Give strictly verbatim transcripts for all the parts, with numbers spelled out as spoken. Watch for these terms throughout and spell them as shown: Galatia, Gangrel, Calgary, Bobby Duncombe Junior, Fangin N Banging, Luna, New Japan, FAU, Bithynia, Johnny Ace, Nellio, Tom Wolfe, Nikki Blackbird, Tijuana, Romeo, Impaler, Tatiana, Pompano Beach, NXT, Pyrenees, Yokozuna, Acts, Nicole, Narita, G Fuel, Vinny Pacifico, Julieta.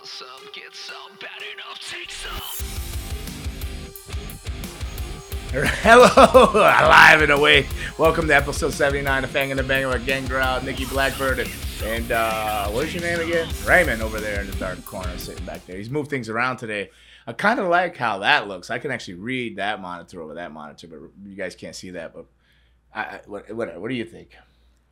Want some, get some, bad enough, take some. Hello, alive and awake. Welcome to episode seventy-nine of Fang and the Banger with Gang Growl, Nikki Blackbird, and uh, what's your name again? Raymond over there in the dark corner sitting back there. He's moved things around today. I kind of like how that looks. I can actually read that monitor over that monitor, but you guys can't see that. But I, I, what, what, what do you think?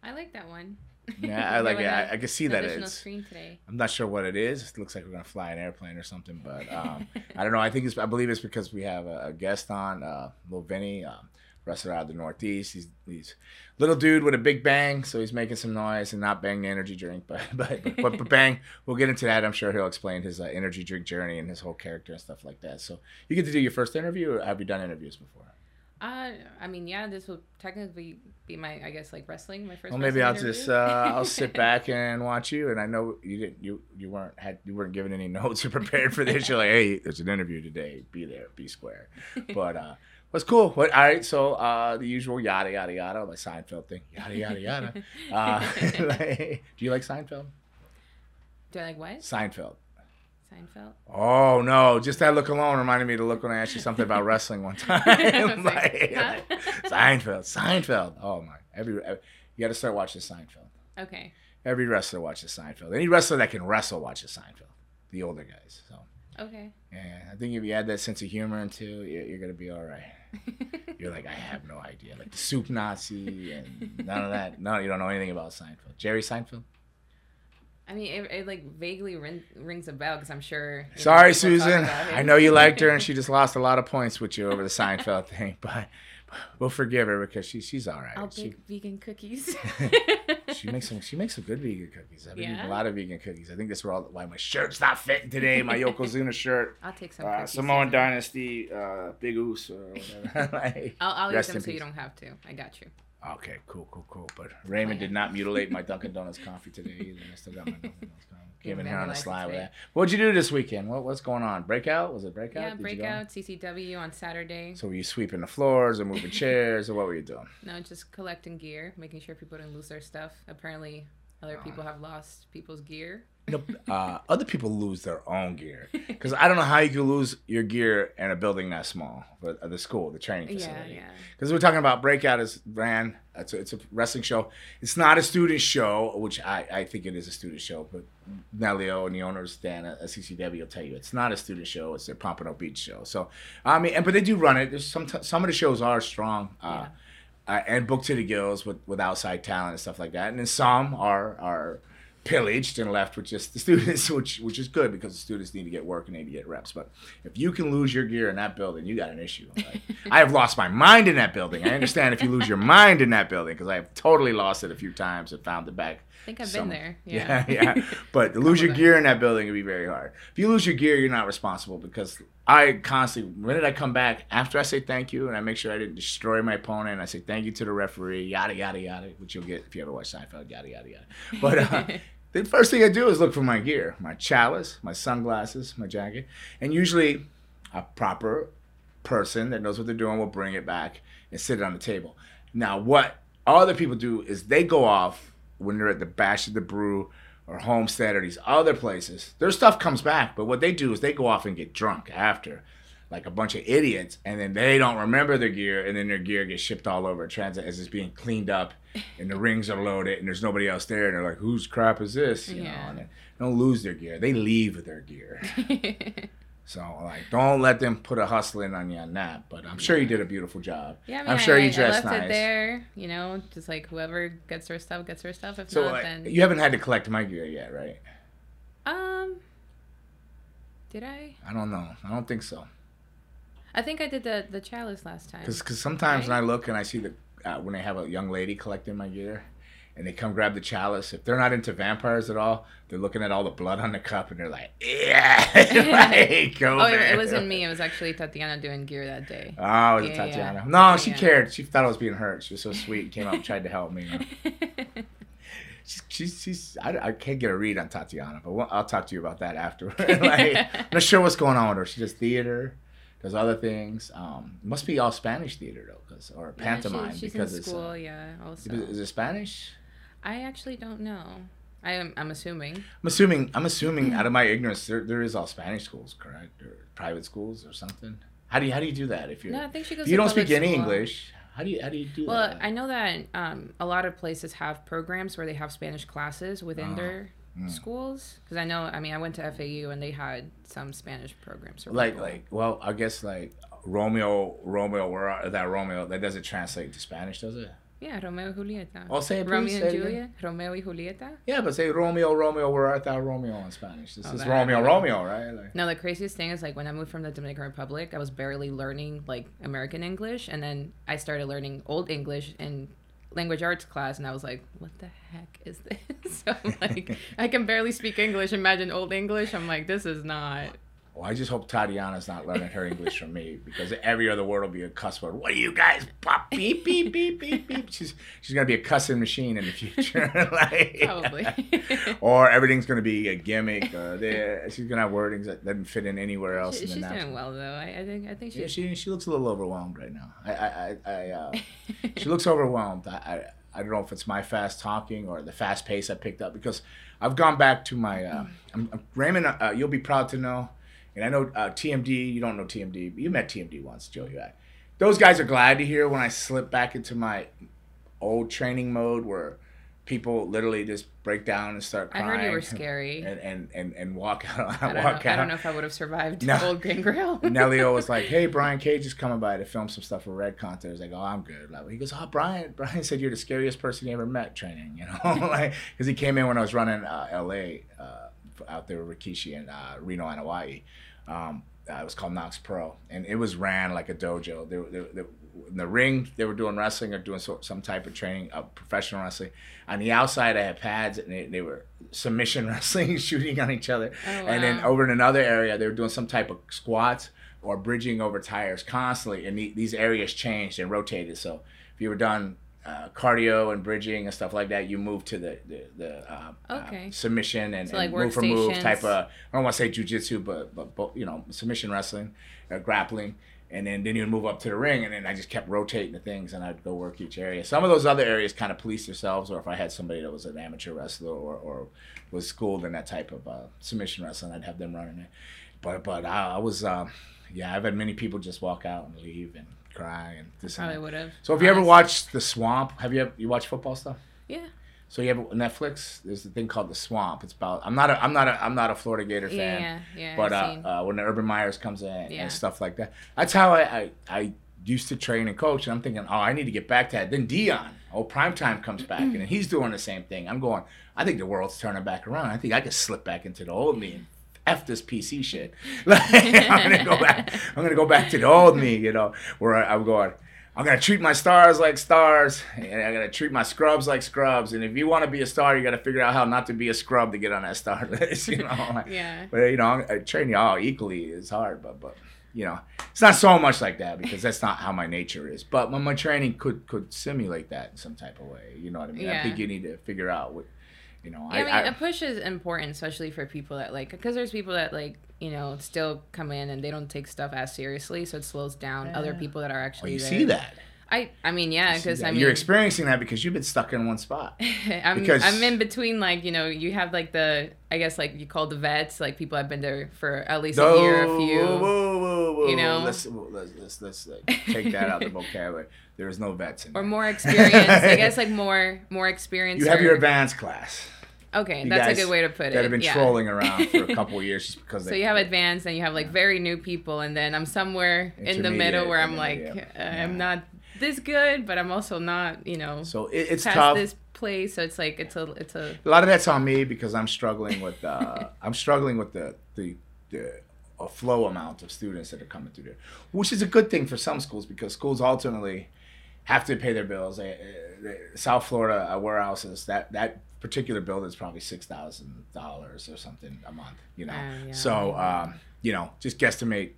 I like that one. Yeah, I like it. I, I can see that it's screen today. I'm not sure what it is. It looks like we're gonna fly an airplane or something, but um, I don't know. I think it's. I believe it's because we have a, a guest on, uh, Lil Vinny, um, wrestler out of the Northeast. He's he's little dude with a big bang, so he's making some noise and not banging the energy drink, but but but, but, but bang. We'll get into that. I'm sure he'll explain his uh, energy drink journey and his whole character and stuff like that. So you get to do your first interview, or have you done interviews before? Uh, I mean, yeah, this will technically be my, I guess, like wrestling, my first. Well, maybe I'll interview. just, uh, I'll sit back and watch you. And I know you didn't, you, you weren't had, you weren't given any notes or prepared for this. You're like, hey, there's an interview today. Be there, be square. But uh, what's cool? What? All right, so uh, the usual yada yada yada, like Seinfeld thing, yada yada yada. Uh, like, do you like Seinfeld? Do I like what? Seinfeld. Seinfeld? Oh, no. Just that look alone reminded me to look when I asked you something about wrestling one time. like, like, Seinfeld, Seinfeld. Oh, my. Every, every You got to start watching Seinfeld. Okay. Every wrestler watches Seinfeld. Any wrestler that can wrestle watches Seinfeld, the older guys. So. Okay. Yeah, I think if you add that sense of humor into it, you're, you're going to be all right. You're like, I have no idea. Like the soup Nazi and none of that. No, you don't know anything about Seinfeld. Jerry Seinfeld? I mean, it, it like vaguely ring, rings a bell because I'm sure. Sorry, know, Susan. I know you liked her, and she just lost a lot of points with you over the Seinfeld thing. But we'll forgive her because she she's all right. I'll she, bake vegan cookies. she makes some. She makes some good vegan cookies. I've been eating a lot of vegan cookies. I think that's where all, why my shirt's not fitting today. My Yokozuna shirt. I'll take some. Uh, Samoan soon. Dynasty, uh, Big Oos, or whatever. like, I'll, I'll eat them so peace. You don't have to. I got you. Okay, cool, cool, cool. But Raymond did not mutilate my Dunkin' Donuts coffee today either. I still got my Dunkin' Donuts coffee. Came in here on a slide with that. What'd you do this weekend? What What's going on? Breakout? Was it Breakout? Yeah, Breakout, C C W on Saturday. So were you sweeping the floors or moving chairs or what were you doing? No, just collecting gear, making sure people didn't lose their stuff. Apparently, other people have lost people's gear. No, uh, other people lose their own gear because I don't know how you can lose your gear in a building that small, but the school, the training facility. Yeah, yeah. Because we're talking about Breakout is ran. It's a, it's a wrestling show. It's not a student show, which I, I think it is a student show. But Nellio and the owners, Dan at C C W, will tell you it's not a student show. It's their Pompano Beach show. So I mean, and, but they do run it. There's some t- some of the shows are strong. Uh, yeah. Uh, and booked to the gills with, with outside talent and stuff like that. And then some are are pillaged and left with just the students, which which is good because the students need to get work and they need to get reps. But if you can lose your gear in that building, you got an issue. Like, I have lost my mind in that building. I understand if you lose your mind in that building because I have totally lost it a few times and found it back. I think I've some, been there. Yeah, yeah. yeah. But to lose your gear in that building would be very hard. If you lose your gear, you're not responsible because I constantly, when did I come back? After I say thank you and I make sure I didn't destroy my opponent, and I say thank you to the referee, yada, yada, yada, which you'll get if you ever watch Seinfeld, yada, yada, yada. But uh, the first thing I do is look for my gear, my chalice, my sunglasses, my jacket, and usually a proper person that knows what they're doing will bring it back and sit it on the table. Now, what other people do is they go off when they're at the Bash of the Brew or Homestead or these other places, their stuff comes back. But what they do is they go off and get drunk after, like a bunch of idiots, and then they don't remember their gear, and then their gear gets shipped all over transit as it's being cleaned up, and the rings are loaded, and there's nobody else there, and they're like, whose crap is this? You yeah. know, and they don't lose their gear. They leave their gear. So, like, don't let them put a hustling on you on that. But I'm sure you did a beautiful job. Yeah, I mean, I'm sure I, you dressed I left nice. It there, you know, just like whoever gets their stuff gets their stuff. If so, not, like, then you haven't had to collect my gear yet, right? Um, did I? I don't know. I don't think so. I think I did the the chalice last time. Because sometimes right? when I look and I see the uh, when they have a young lady collecting my gear. And they come grab the chalice. If they're not into vampires at all, they're looking at all the blood on the cup, and they're like, yeah. like, go oh, there. It wasn't me. It was actually Tatiana doing gear that day. Oh, it was yeah, Tatiana. Yeah. No, she yeah. cared. She thought I was being hurt. She was so sweet and came out and tried to help me. You know? she's, she's, she's, I, I can't get a read on Tatiana, but we'll, I'll talk to you about that afterward. like, I'm not sure what's going on with her. She does theater. Does other things. Um, must be all Spanish theater, though, cause, or pantomime. Yeah, she, she's because in school, it's, uh, yeah, also. Is it Spanish? I actually don't know. I'm I'm assuming. I'm assuming. I'm assuming. Out of my ignorance, there there is all Spanish schools, correct, or private schools, or something. How do you how do you do that if you're? No, I think she goes. If you don't speak any school. English. How do you how do you do well, that? Well, I know that um, a lot of places have programs where they have Spanish classes within oh. their mm. schools. Because I know, I mean, I went to F A U and they had some Spanish programs. Or like like well, I guess like Romeo Romeo where that Romeo that doesn't translate to Spanish, does it? Yeah, Romeo y Julieta. Oh, say it, please. Romeo and Juliet. Romeo y Julieta. Yeah, but say Romeo, Romeo, where art thou, Romeo in Spanish. This oh, is Romeo, Romeo, right? Like, no, the craziest thing is like when I moved from the Dominican Republic, I was barely learning like American English, and then I started learning Old English in language arts class, and I was like, "What the heck is this?" So I'm like, I can barely speak English. Imagine Old English. I'm like, this is not. Well, I just hope Tatiana's not learning her English from me, because every other word will be a cuss word. What are you guys? Pop, beep, beep, beep, beep, beep. She's she's gonna be a cussing machine in the future. Like, probably. Or everything's gonna be a gimmick. Or they, she's gonna have wordings that doesn't fit in anywhere else. She, in the she's natural. Doing well though. I, I think I think she. Yeah, she she looks a little overwhelmed right now. I I I. Uh, she looks overwhelmed. I, I I don't know if it's my fast talking or the fast pace I picked up, because I've gone back to my. Uh, I'm, I'm, Raymond, uh, you'll be proud to know. And I know uh, T M D, you don't know T M D, but you met T M D once, Joe. Those guys are glad to hear when I slip back into my old training mode where people literally just break down and start crying. I heard you were scary. And and, and, and walk out. I don't, walk know, out. I don't know if I would have survived no. old Gangrel. Nellio was like, hey, Brian Cage is coming by to film some stuff for Red Content. I was like, oh, I'm good. He goes, oh, Brian Brian said you're the scariest person he ever met training, you know? Because like, he came in when I was running uh, L A uh, out there with Rikishi and uh, Reno and Hawaii. Um, uh, it was called Knox Pro, and it was ran like a dojo. They, they, they, in the ring, they were doing wrestling or doing so, some type of training, uh, professional wrestling. On the outside, I had pads, and they, they were submission wrestling, shooting on each other. Oh, wow. And then over in another area, they were doing some type of squats or bridging over tires constantly. And the, these areas changed and rotated. So if you were done Uh, cardio and bridging and stuff like that, you move to the the, the uh, okay. uh, submission and, so like and move for move type of, I don't want to say jiu-jitsu, but, but, but you know, submission wrestling, uh, grappling, and then, then you would move up to the ring, and then I just kept rotating the things, and I'd go work each area. Some of those other areas kind of police themselves, or if I had somebody that was an amateur wrestler or, or was schooled in that type of uh, submission wrestling, I'd have them running it. But, but I, I was, um, yeah, I've had many people just walk out and leave and cry and this probably would have. So if you ever watched The Swamp, have you ever, you watched football stuff? Yeah. So you have Netflix. There's a thing called The Swamp. It's about I'm not a I'm not a I'm not a Florida Gator fan. Yeah, yeah. But uh, uh, when the Urban Myers comes in yeah. and stuff like that, that's how I, I I used to train and coach. And I'm thinking, oh, I need to get back to that. Then Deion, oh, Primetime comes back and he's doing the same thing. I'm going. I think the world's turning back around. I think I could slip back into the old me. F this P C shit. Like, I'm gonna go back. I'm gonna go back to the old me, you know, where I, I'm going. I'm gonna treat my stars like stars, and I'm gonna treat my scrubs like scrubs. And if you want to be a star, you got to figure out how not to be a scrub to get on that star list, you know. Like, yeah. But you know, training all equally is hard, but but you know, it's not so much like that because that's not how my nature is. But my, my training could could simulate that in some type of way. You know what I mean? Yeah. I think you need to figure out what. You know, yeah, I, I mean, I, a push is important, especially for people that like, because there's people that like, you know, still come in and they don't take stuff as seriously, so it slows down yeah. other people that are actually. Oh, you there. See that? I, I mean, yeah, because I mean, you're experiencing that because you've been stuck in one spot. I'm, because... I'm in between, like, you know, you have like the, I guess, like you call the vets, like people have been there for at least no, a year, a few. Whoa, whoa, whoa, whoa. You know, let's let's let's, let's like, take that out of the vocabulary. There is no vets in there. Or more experience, I guess, like more more experience. You have your advanced class. Okay, you that's a good way to put it. That have been yeah. trolling around for a couple of years just because. So they, you have advanced, and you have like very new people, and then I'm somewhere in the middle where I'm like, yeah. I'm not this good, but I'm also not, you know. So it, it's past tough. This place, so it's like it's a it's a. A lot of that's on me because I'm struggling with uh, I'm struggling with the the the a flow amount of students that are coming through there, which is a good thing for some schools because schools ultimately have to pay their bills. They, they, South Florida uh, warehouses that that. particular bill is probably six thousand dollars or something a month, you know. Uh, yeah. So um, you know, just guesstimate,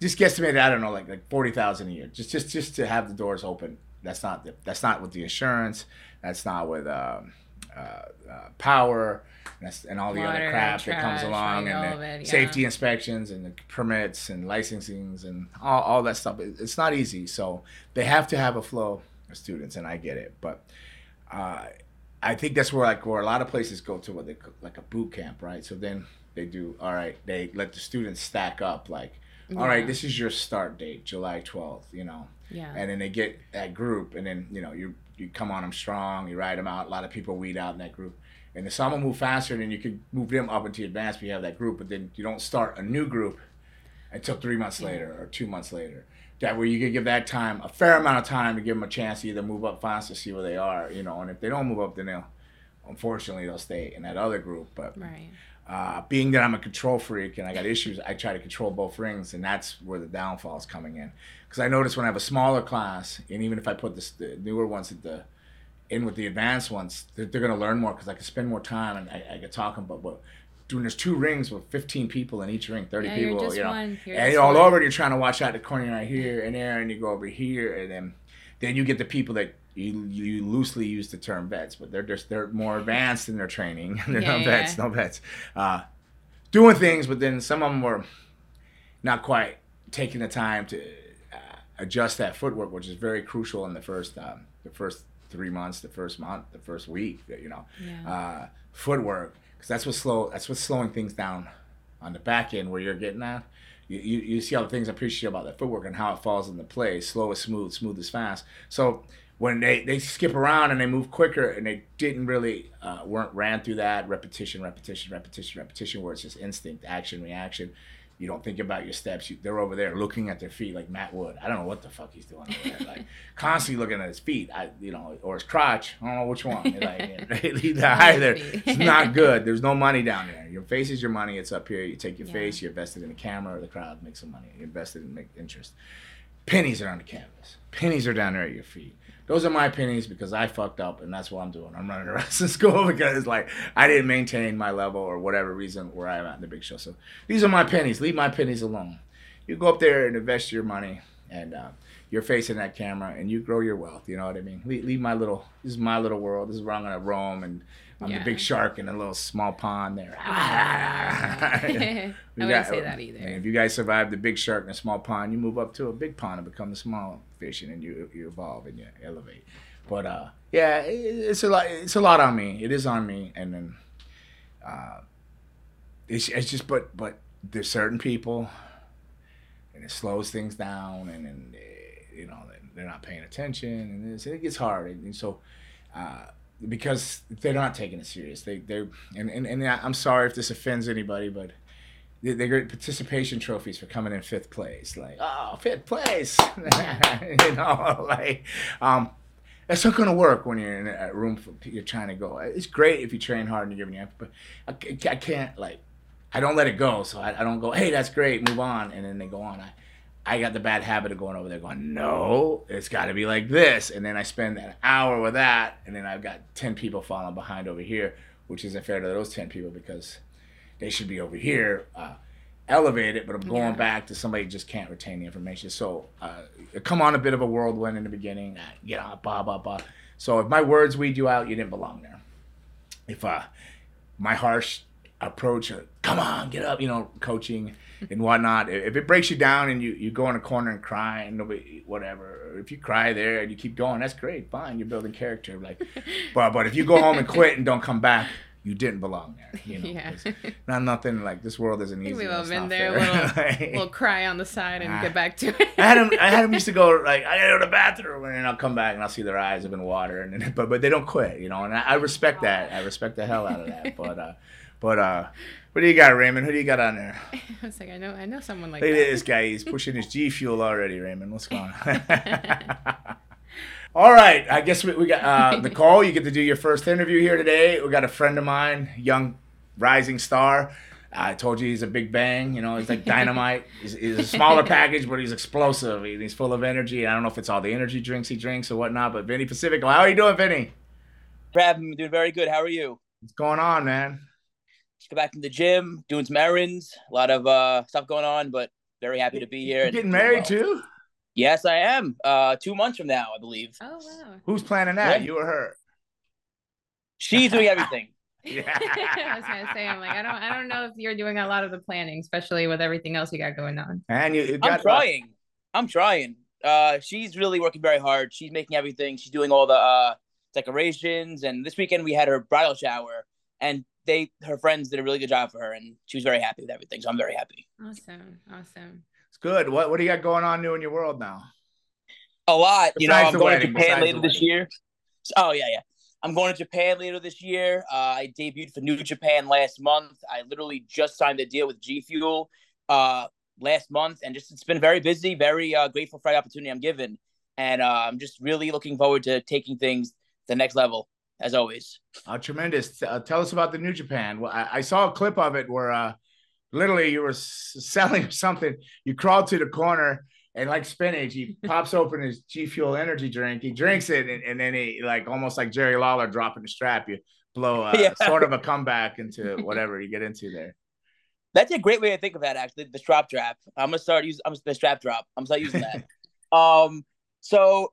just guesstimate. I don't know, like like forty thousand a year, just just just to have the doors open. That's not the, that's not with the insurance. That's not with um, uh, uh, power. That's, and all the water, other crap trash, that comes along, and it, yeah. safety inspections, and the permits, and licensings, and all all that stuff. It, it's not easy. So they have to have a flow of students, and I get it, but. Uh, I think that's where like where a lot of places go to, where they, like a boot camp, right? So then they do, all right, they let the students stack up, like, all yeah. right, this is your start date, July twelfth, you know. Yeah. And then they get that group, and then, you know, you you come on them strong, you ride them out. A lot of people weed out in that group. And if someone move faster, then you can move them up into advance, but you have that group, but then you don't start a new group until three months yeah. later or two months later. That way you can give that time, a fair amount of time, to give them a chance to either move up faster, see where they are, you know. And if they don't move up, then they'll, unfortunately, they'll stay in that other group. But right. uh, being that I'm a control freak and I got issues, I try to control both rings, and that's where the downfall is coming in. Because I notice when I have a smaller class, and even if I put this, the newer ones at the in with the advanced ones, they're, they're going to learn more because I can spend more time and I, I can talk about what. Doing there's two rings with fifteen people in each ring, thirty yeah, people, just you know, one. You're and you're all one. Over. You're trying to watch out the corner right here and there, and you go over here, and then, then you get the people that you you loosely use the term vets, but they're just they're more advanced in their training. They're yeah, not yeah. vets, no vets, uh, doing things, but then some of them were not quite taking the time to uh, adjust that footwork, which is very crucial in the first um, the first three months, the first month, the first week, you know, yeah. uh, footwork. Because that's what's slow. That's what's slowing things down on the back end where you're getting at. You, you you see all the things I appreciate about that footwork and how it falls into place. Slow is smooth, smooth is fast. So when they, they skip around and they move quicker and they didn't really, uh, weren't ran through that, repetition, repetition, repetition, repetition, where it's just instinct, action, reaction. You don't think about your steps. You, they're over there looking at their feet like Matt Wood. I don't know what the fuck he's doing over there. Like, constantly looking at his feet, I, you know, or his crotch. I don't know which one. Like, either either. It's not good. There's no money down there. Your face is your money. It's up here. You take your yeah. face. You're invested in the camera or the crowd. Make some money. You're invested in make interest. Pennies are on the canvas. Pennies are down there at your feet. Those are my pennies because I fucked up, and that's what I'm doing. I'm running around in school because, like, I didn't maintain my level or whatever reason where I'm at in the big show. So these are my pennies. Leave my pennies alone. You go up there and invest your money, and uh, you're facing that camera, and you grow your wealth. You know what I mean? Leave, leave my little – this is my little world. This is where I'm going to roam, and I'm yeah. the big shark in a little small pond there. I wouldn't got, say that either. And if you guys survive the big shark in a small pond, you move up to a big pond and become the small – fishing, and you you evolve and you elevate, but uh yeah, it, it's a lot. It's a lot on me. It is on me, and then uh, it's it's just but but there's certain people, and it slows things down, and then you know they're not paying attention, and it's, it gets hard, and so uh, because they're not taking it serious. They they and, and and I'm sorry if this offends anybody, but. They get participation trophies for coming in fifth place. Like, oh, fifth place. You know, like, um, that's not going to work when you're in a room, for, you're trying to go. It's great if you train hard and you're giving your effort, but I, I can't, like, I don't let it go. So I, I don't go, hey, that's great, move on. And then they go on. I, I got the bad habit of going over there going, no, it's got to be like this. And then I spend an hour with that. And then I've got ten people falling behind over here, which isn't fair to those ten people because they should be over here, uh, elevated, but I'm going yeah. back to somebody who just can't retain the information. So uh, come on a bit of a whirlwind in the beginning, uh, you know, blah, blah, blah. So if my words weed you out, you didn't belong there. If uh, my harsh approach, uh, come on, get up, you know, coaching and whatnot, if it breaks you down and you, you go in a corner and cry and nobody, whatever, if you cry there and you keep going, that's great, fine, you're building character. Like, but, but if you go home and quit and don't come back, you didn't belong there, you know. Yeah. Not nothing like this world isn't easy. We've all been there. We'll, like, we'll cry on the side and I, get back to it. I had them. I had them used to go like I go to the bathroom and I'll come back and I'll see their eyes have been water and, and but but they don't quit, you know. And I, I respect that. I respect the hell out of that. But uh, but uh, what do you got, Raymond? Who do you got on there? I was like, I know, I know someone like Look that. Look at this guy. He's pushing his G Fuel already, Raymond. What's going on? All right, I guess we, we got uh, Nicole. You get to do your first interview here today. We got a friend of mine, young rising star. I told you he's a big bang. You know, he's like dynamite. He's, he's a smaller package, but he's explosive. He, he's full of energy. I don't know if it's all the energy drinks he drinks or whatnot. But Vinny Pacifico, how are you doing, Vinny? Brad, I'm doing very good. How are you? What's going on, man? Just got back from the gym, doing some errands. A lot of uh, stuff going on, but very happy to be here. You're getting married well. too? Yes, I am. Uh, two months from now, I believe. Oh, wow. Who's planning that? Yeah. You or her? She's doing everything. Yeah. I was gonna say, I'm like, I don't, I don't know if you're doing a lot of the planning, especially with everything else you got going on. And you, you got I'm trying. Up. I'm trying. Uh, she's really working very hard. She's making everything. She's doing all the uh, decorations. And this weekend we had her bridal shower, and they, her friends did a really good job for her, and she was very happy with everything. So I'm very happy. Awesome. Awesome. It's good. What, what do you got going on new in your world now? A lot. You besides know, I'm going to Japan later this year. Oh yeah. Yeah. I'm going to Japan later this year. Uh, I debuted for New Japan last month. I literally just signed a deal with G Fuel uh, last month, and just it's been very busy, very uh, grateful for the opportunity I'm given. And uh, I'm just really looking forward to taking things to the next level, as always. Uh, tremendous. Uh, tell us about the New Japan. Well, I, I saw a clip of it where uh, literally you were s selling something. You crawled to the corner, and like spinach, he pops open his G Fuel energy drink. He drinks it, and, and then he, like, almost like Jerry Lawler dropping the strap. You blow a, yeah. sort of a comeback into whatever you get into there. That's a great way to think of that. Actually, the strap drop. I'm gonna start using. I'm the strap drop. I'm start using that. um. So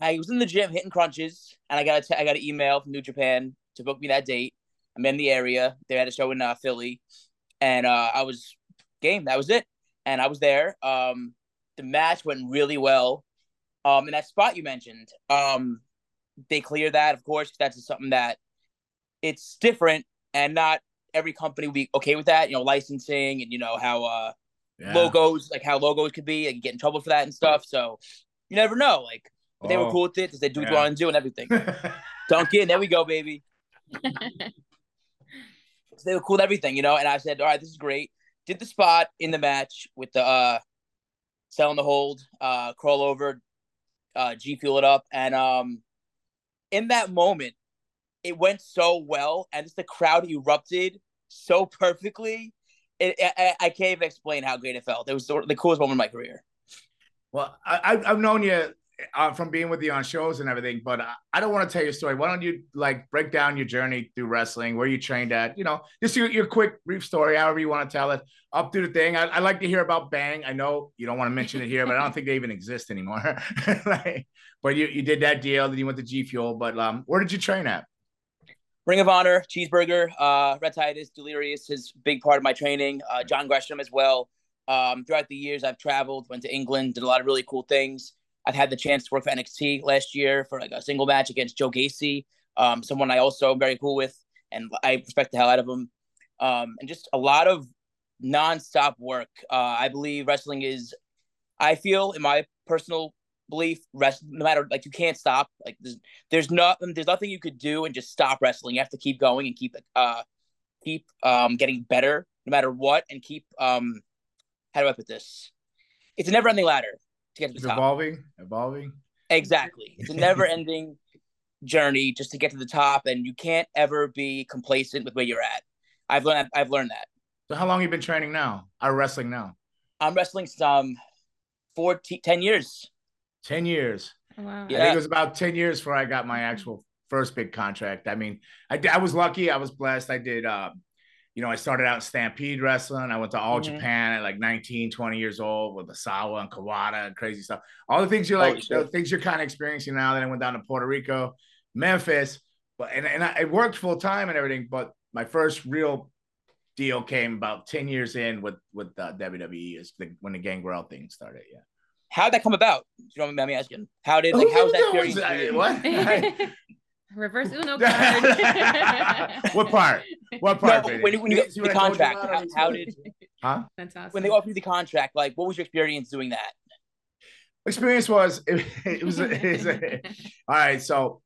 I was in the gym hitting crunches, and I got a t I got an email from New Japan to book me that date. I'm in the area. They had a show in uh, Philly, and uh, I was game. That was it, and I was there. Um. The match went really well. Um, and that spot you mentioned, um, they clear that, of course. That's something that it's different, and not every company would be okay with that. You know, licensing, and you know how uh, yeah. logos, like how logos could be, and you get in trouble for that and stuff. So you never know. Like, but oh, they were cool with it because they do yeah. what they want to do and everything. Dunk in, there we go, baby. So they were cool with everything, you know. And I said, all right, this is great. Did the spot in the match with the. Uh, Selling the hold, uh, crawl over, uh, G Fuel it up. And um, in that moment, it went so well. And just the crowd erupted so perfectly. It, I, I can't even explain how great it felt. It was the, the coolest moment of my career. Well, I, I've known you uh, from being with you on shows and everything, but I, I don't want to tell your story. Why don't you, like, break down your journey through wrestling, where you trained at, you know, just your, your quick, brief story, however you want to tell it. Up through the thing. I, I like to hear about Bang. I know you don't want to mention it here, but I don't think they even exist anymore. Like, but you, you did that deal, then you went to G Fuel. But um, where did you train at? Ring of Honor, Cheeseburger, uh, Red Titus, Delirious is a big part of my training. Uh, John Gresham as well. Um, throughout the years, I've traveled, went to England, did a lot of really cool things. I've had the chance to work for N X T last year for like a single match against Joe Gacy, um, someone I also am very cool with, and I respect the hell out of him. Um, and just a lot of non-stop work. Uh, I believe wrestling is, I feel, in my personal belief, rest, no matter, like, you can't stop. Like, there's, there's nothing, there's nothing you could do and just stop wrestling. You have to keep going and keep, uh, keep um, getting better no matter what, and keep, um, how do I put this? It's a never-ending ladder to get to the it's top. Evolving, evolving. Exactly. It's a never-ending journey just to get to the top, and you can't ever be complacent with where you're at. I've learned, I've learned that. So how long have you been training now? Are wrestling now? I'm wrestling some fourteen, ten years. ten years. Wow. Yeah. I think it was about ten years before I got my actual first big contract. I mean, I, I was lucky. I was blessed. I did, uh, you know, I started out in Stampede Wrestling. I went to All mm-hmm. Japan at like nineteen, twenty years old with Asawa and Kawada and crazy stuff. All the things you're like, oh, sure. the things you're kind of experiencing now. Then I went down to Puerto Rico, Memphis, but and, and I, I worked full time and everything. But my first real deal came about ten years in with with uh, W W E, is the, when the Gangrel thing started. Yeah, how'd that come about? You know, let me ask you. How did like oh, how was that? Theory that theory? What? I... Reverse Uno card. What part? What part? No, when, when you got the contract, how, how did? Huh? That's awesome. When they offered you the contract, like, what was your experience doing that? Experience was it, it was, it was a, all right. So,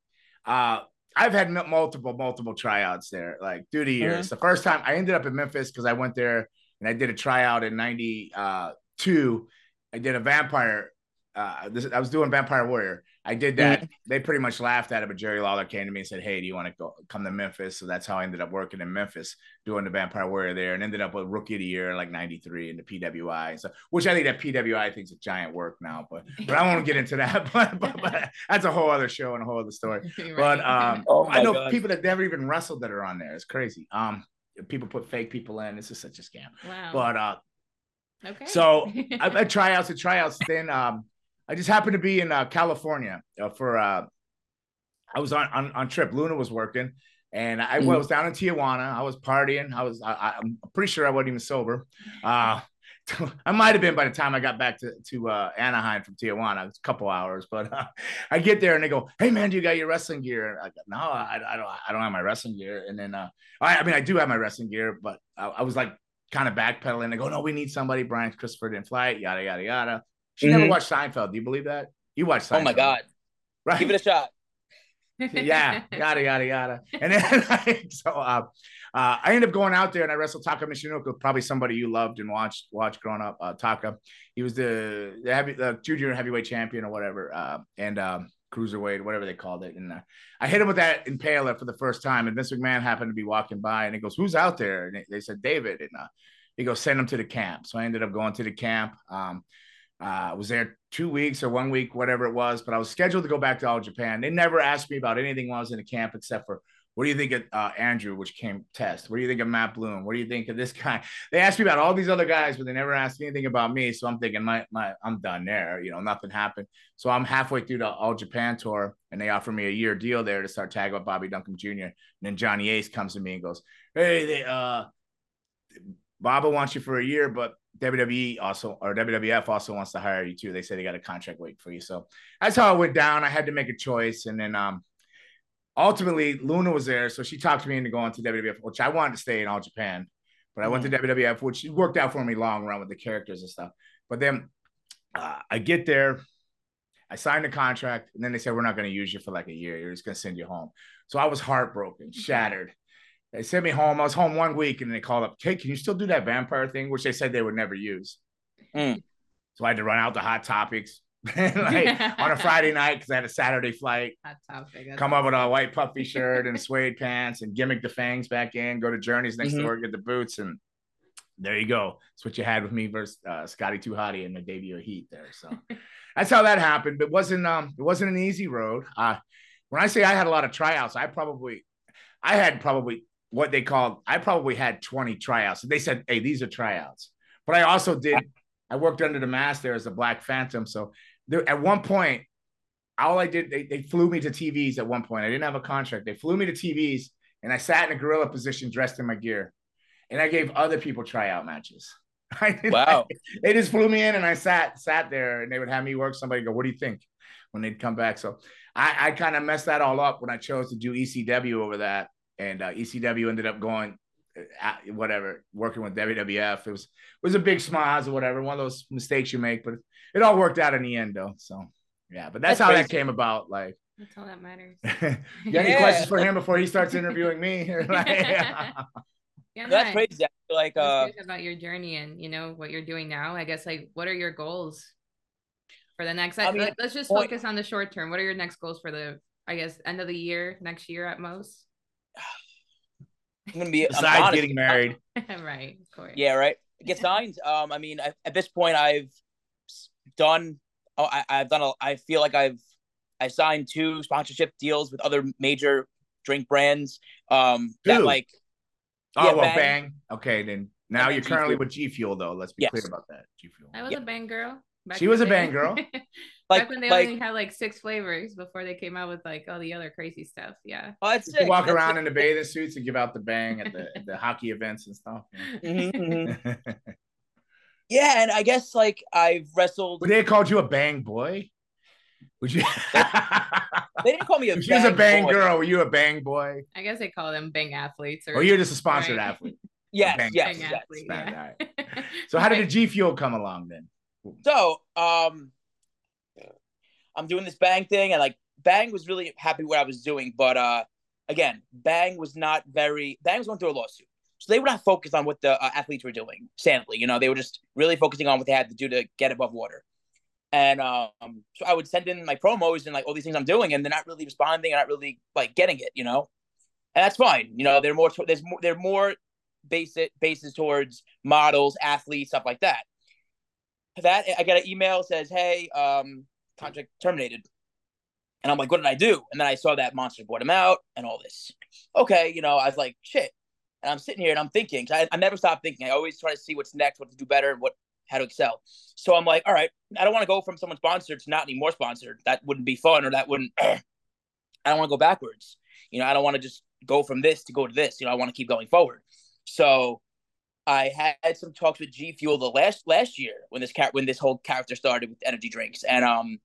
uh. I've had multiple, multiple tryouts there, like through the years. Mm-hmm. The first time I ended up in Memphis because I went there and I did a tryout in ninety-two. I did a vampire. Uh, this, I was doing Vampire Warrior. I did that. Mm-hmm. They pretty much laughed at it, but Jerry Lawler came to me and said, hey, do you want to go come to Memphis? So that's how I ended up working in Memphis, doing the Vampire Warrior there, and ended up with Rookie of the Year in like ninety-three in the P W I. And so, which I think that P W I thing's a giant work now, but but I won't get into that. But, but, but that's a whole other show and a whole other story. Right. But um, oh I know God. people that never even wrestled that are on there. It's crazy. Um, people put fake people in. This is such a scam. Wow. But uh, okay. So I've had tryouts and tryouts. Then um, I just happened to be in uh, California uh, for. Uh, I was on, on on trip. Luna was working. And I was down in Tijuana. I was partying. I was, I, I'm pretty sure I wasn't even sober. Uh, I might have been by the time I got back to, to uh, Anaheim from Tijuana. It was a couple hours, but uh, I get there and they go, "Hey man, do you got your wrestling gear?" And I go, "No, I, I don't. I don't have my wrestling gear." And then uh, I, I mean, I do have my wrestling gear, but I, I was like kind of backpedaling. They go, "No, we need somebody. Brian Christopher didn't fly it. Yada yada yada." She mm-hmm. never watched Seinfeld. Do you believe that? You watched Seinfeld. Oh my god! Right? Give it a shot. Yeah, yada yada yada. And then like, so uh, uh, I ended up going out there and I wrestled Taka Michinoku, probably somebody you loved and watched watched growing up. Uh, Taka, he was the, the, heavy, the junior heavyweight champion or whatever, uh, and um, cruiserweight, whatever they called it. And uh, I hit him with that impaler for the first time. And Vince McMahon happened to be walking by and he goes, "Who's out there?" And they said, "David." And uh, he goes, "Send him to the camp." So I ended up going to the camp. Um, I uh, was there two weeks or one week, whatever it was, but I was scheduled to go back to All Japan. They never asked me about anything while I was in the camp, except for, "What do you think of uh, Andrew, which came test? What do you think of Matt Bloom? What do you think of this guy?" They asked me about all these other guys, but they never asked anything about me. So I'm thinking, my, my, I'm done there. You know, nothing happened. So I'm halfway through the All Japan tour, and they offer me a year deal there to start tagging with Bobby Duncombe Junior And then Johnny Ace comes to me and goes, "Hey, they, uh, Baba wants you for a year, but W W E also, or W W F also wants to hire you too. They say they got a contract waiting for you." So that's how it went down. I had to make a choice. And then um, ultimately Luna was there. So she talked me into going to W W F, which I wanted to stay in All Japan, but I went to W W F, which worked out for me long run with the characters and stuff. But then uh, I get there, I signed a contract, and then they said, "We're not going to use you for like a year. You're just going to send you home." So I was heartbroken, shattered. They sent me home. I was home one week and they called up, "Hey, can you still do that vampire thing?" Which they said they would never use. Mm. So I had to run out to Hot Topics like, on a Friday night because I had a Saturday flight. Hot Topic. Come up with a white puffy shirt and suede pants and gimmick the fangs back in, go to Journeys next mm-hmm. door, get the boots. And there you go. That's what you had with me versus uh, Scotty Too Hotty in the debut heat there. So that's how that happened. But it wasn't, um, it wasn't an easy road. Uh, when I say I had a lot of tryouts, I probably, I had probably, what they called, I probably had twenty tryouts. They said, "Hey, these are tryouts." But I also did, I worked under the mask there as a Black Phantom. So there, at one point, all I did, they, they flew me to T Vs at one point. I didn't have a contract. They flew me to T Vs and I sat in a gorilla position dressed in my gear. And I gave other people tryout matches. I did, wow. I, they just flew me in and I sat, sat there and they would have me work somebody and go, "What do you think?" when they'd come back. So I, I kind of messed that all up when I chose to do E C W over that. And uh, E C W ended up going, uh, whatever, working with W W F. It was it was a big smiles or whatever, one of those mistakes you make, but it, it all worked out in the end, though. So, yeah, but that's, that's how crazy. That came about. Like, that's all that matters. You got yeah. any questions for him before he starts interviewing me? Like, yeah. Yeah, no, that's crazy. Like, uh, about your journey and you know what you're doing now. I guess, like, what are your goals for the next? I mean, let, let's just focus on the short term. What are your next goals for the, I guess, end of the year, next year at most? I'm gonna be besides honest, getting married, right? Of course. Yeah, right. Get signed. Um, I mean, I, at this point, I've done. Oh, I, I've done. A, I feel like I've I signed two sponsorship deals with other major drink brands. Um, two. That like. Oh yeah, well, bang. bang. Okay, then now and you're then currently G with G Fuel though. Let's be yes. clear about that. G Fuel. I was yeah. a bang girl. Back she was a bang girl. Like, back when they like, only had like six flavors before they came out with like all the other crazy stuff. Yeah. Oh, that's you walk that's around sick. in the bathing suits and give out the bang at the, the hockey events and stuff. You know? mm-hmm, mm-hmm. Yeah. And I guess like I've wrestled. Would they have called you a bang boy? Would you? They didn't call me a bang boy. She was a bang boy. girl. Were you a bang boy? I guess they call them bang athletes. Or, or you're just a sponsored right? athlete. Yes. Bang yes. yes. Athlete, yeah. Right. So how did the G Fuel come along then? So, um, I'm doing this bang thing, and like bang was really happy what I was doing, but uh, again, bang was not very. Bang was going through a lawsuit, so they were not focused on what the uh, athletes were doing. Sadly, you know, they were just really focusing on what they had to do to get above water. And um, so I would send in my promos and like all these things I'm doing, and they're not really responding, and not really like getting it, you know. And that's fine, you know. They're more there's more they're more basic bases towards models, athletes, stuff like that. That I got an email says, "Hey, um, contract terminated," and I'm like, "What did I do?" And then I saw that Monster bought him out and all this. Okay, you know, I was like, "Shit," and I'm sitting here and I'm thinking. I, I never stop thinking. I always try to see what's next, what to do better, and what how to excel. So I'm like, "All right, I don't want to go from someone sponsored to not anymore sponsored. That wouldn't be fun, or that wouldn't. I don't want to go backwards. You know, I don't want to just go from this to go to this. You know, I want to keep going forward." So I had some talks with G Fuel the last last year when this car- when this whole character started with energy drinks, and um,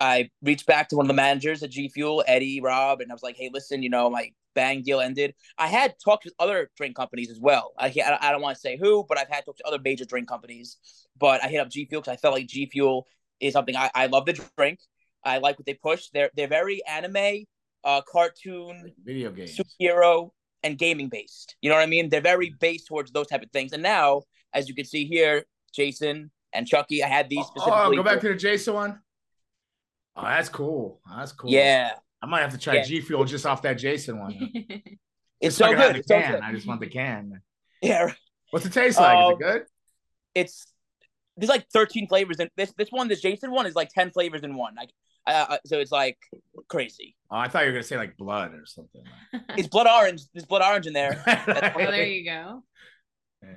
I reached back to one of the managers at G Fuel, Eddie, Rob, and I was like, "Hey, listen, you know, my bang deal ended." I had talks with other drink companies as well. I I don't want to say who, but I've had talks to other major drink companies. But I hit up G Fuel because I felt like G Fuel is something I, I love the drink. I like what they push. They're they're very anime, uh, cartoon, video game, superhero, and gaming based. You know what I mean? They're very based towards those type of things. And now, as you can see here, Jason and Chucky, I had these specifically. Oh, go back to the Jason one. Oh, that's cool. That's cool. Yeah. I might have to try yeah. G Fuel just off that Jason one. It's so good. It's can. So good. I just want the can. Yeah. Right. What's it taste like? Um, Is it good? It's there's like thirteen flavors in this. This one, this Jason one, is like ten flavors in one. Like, uh, so it's like crazy. Oh, I thought you were gonna say like blood or something. It's blood orange. There's blood orange in there. Well, there you go.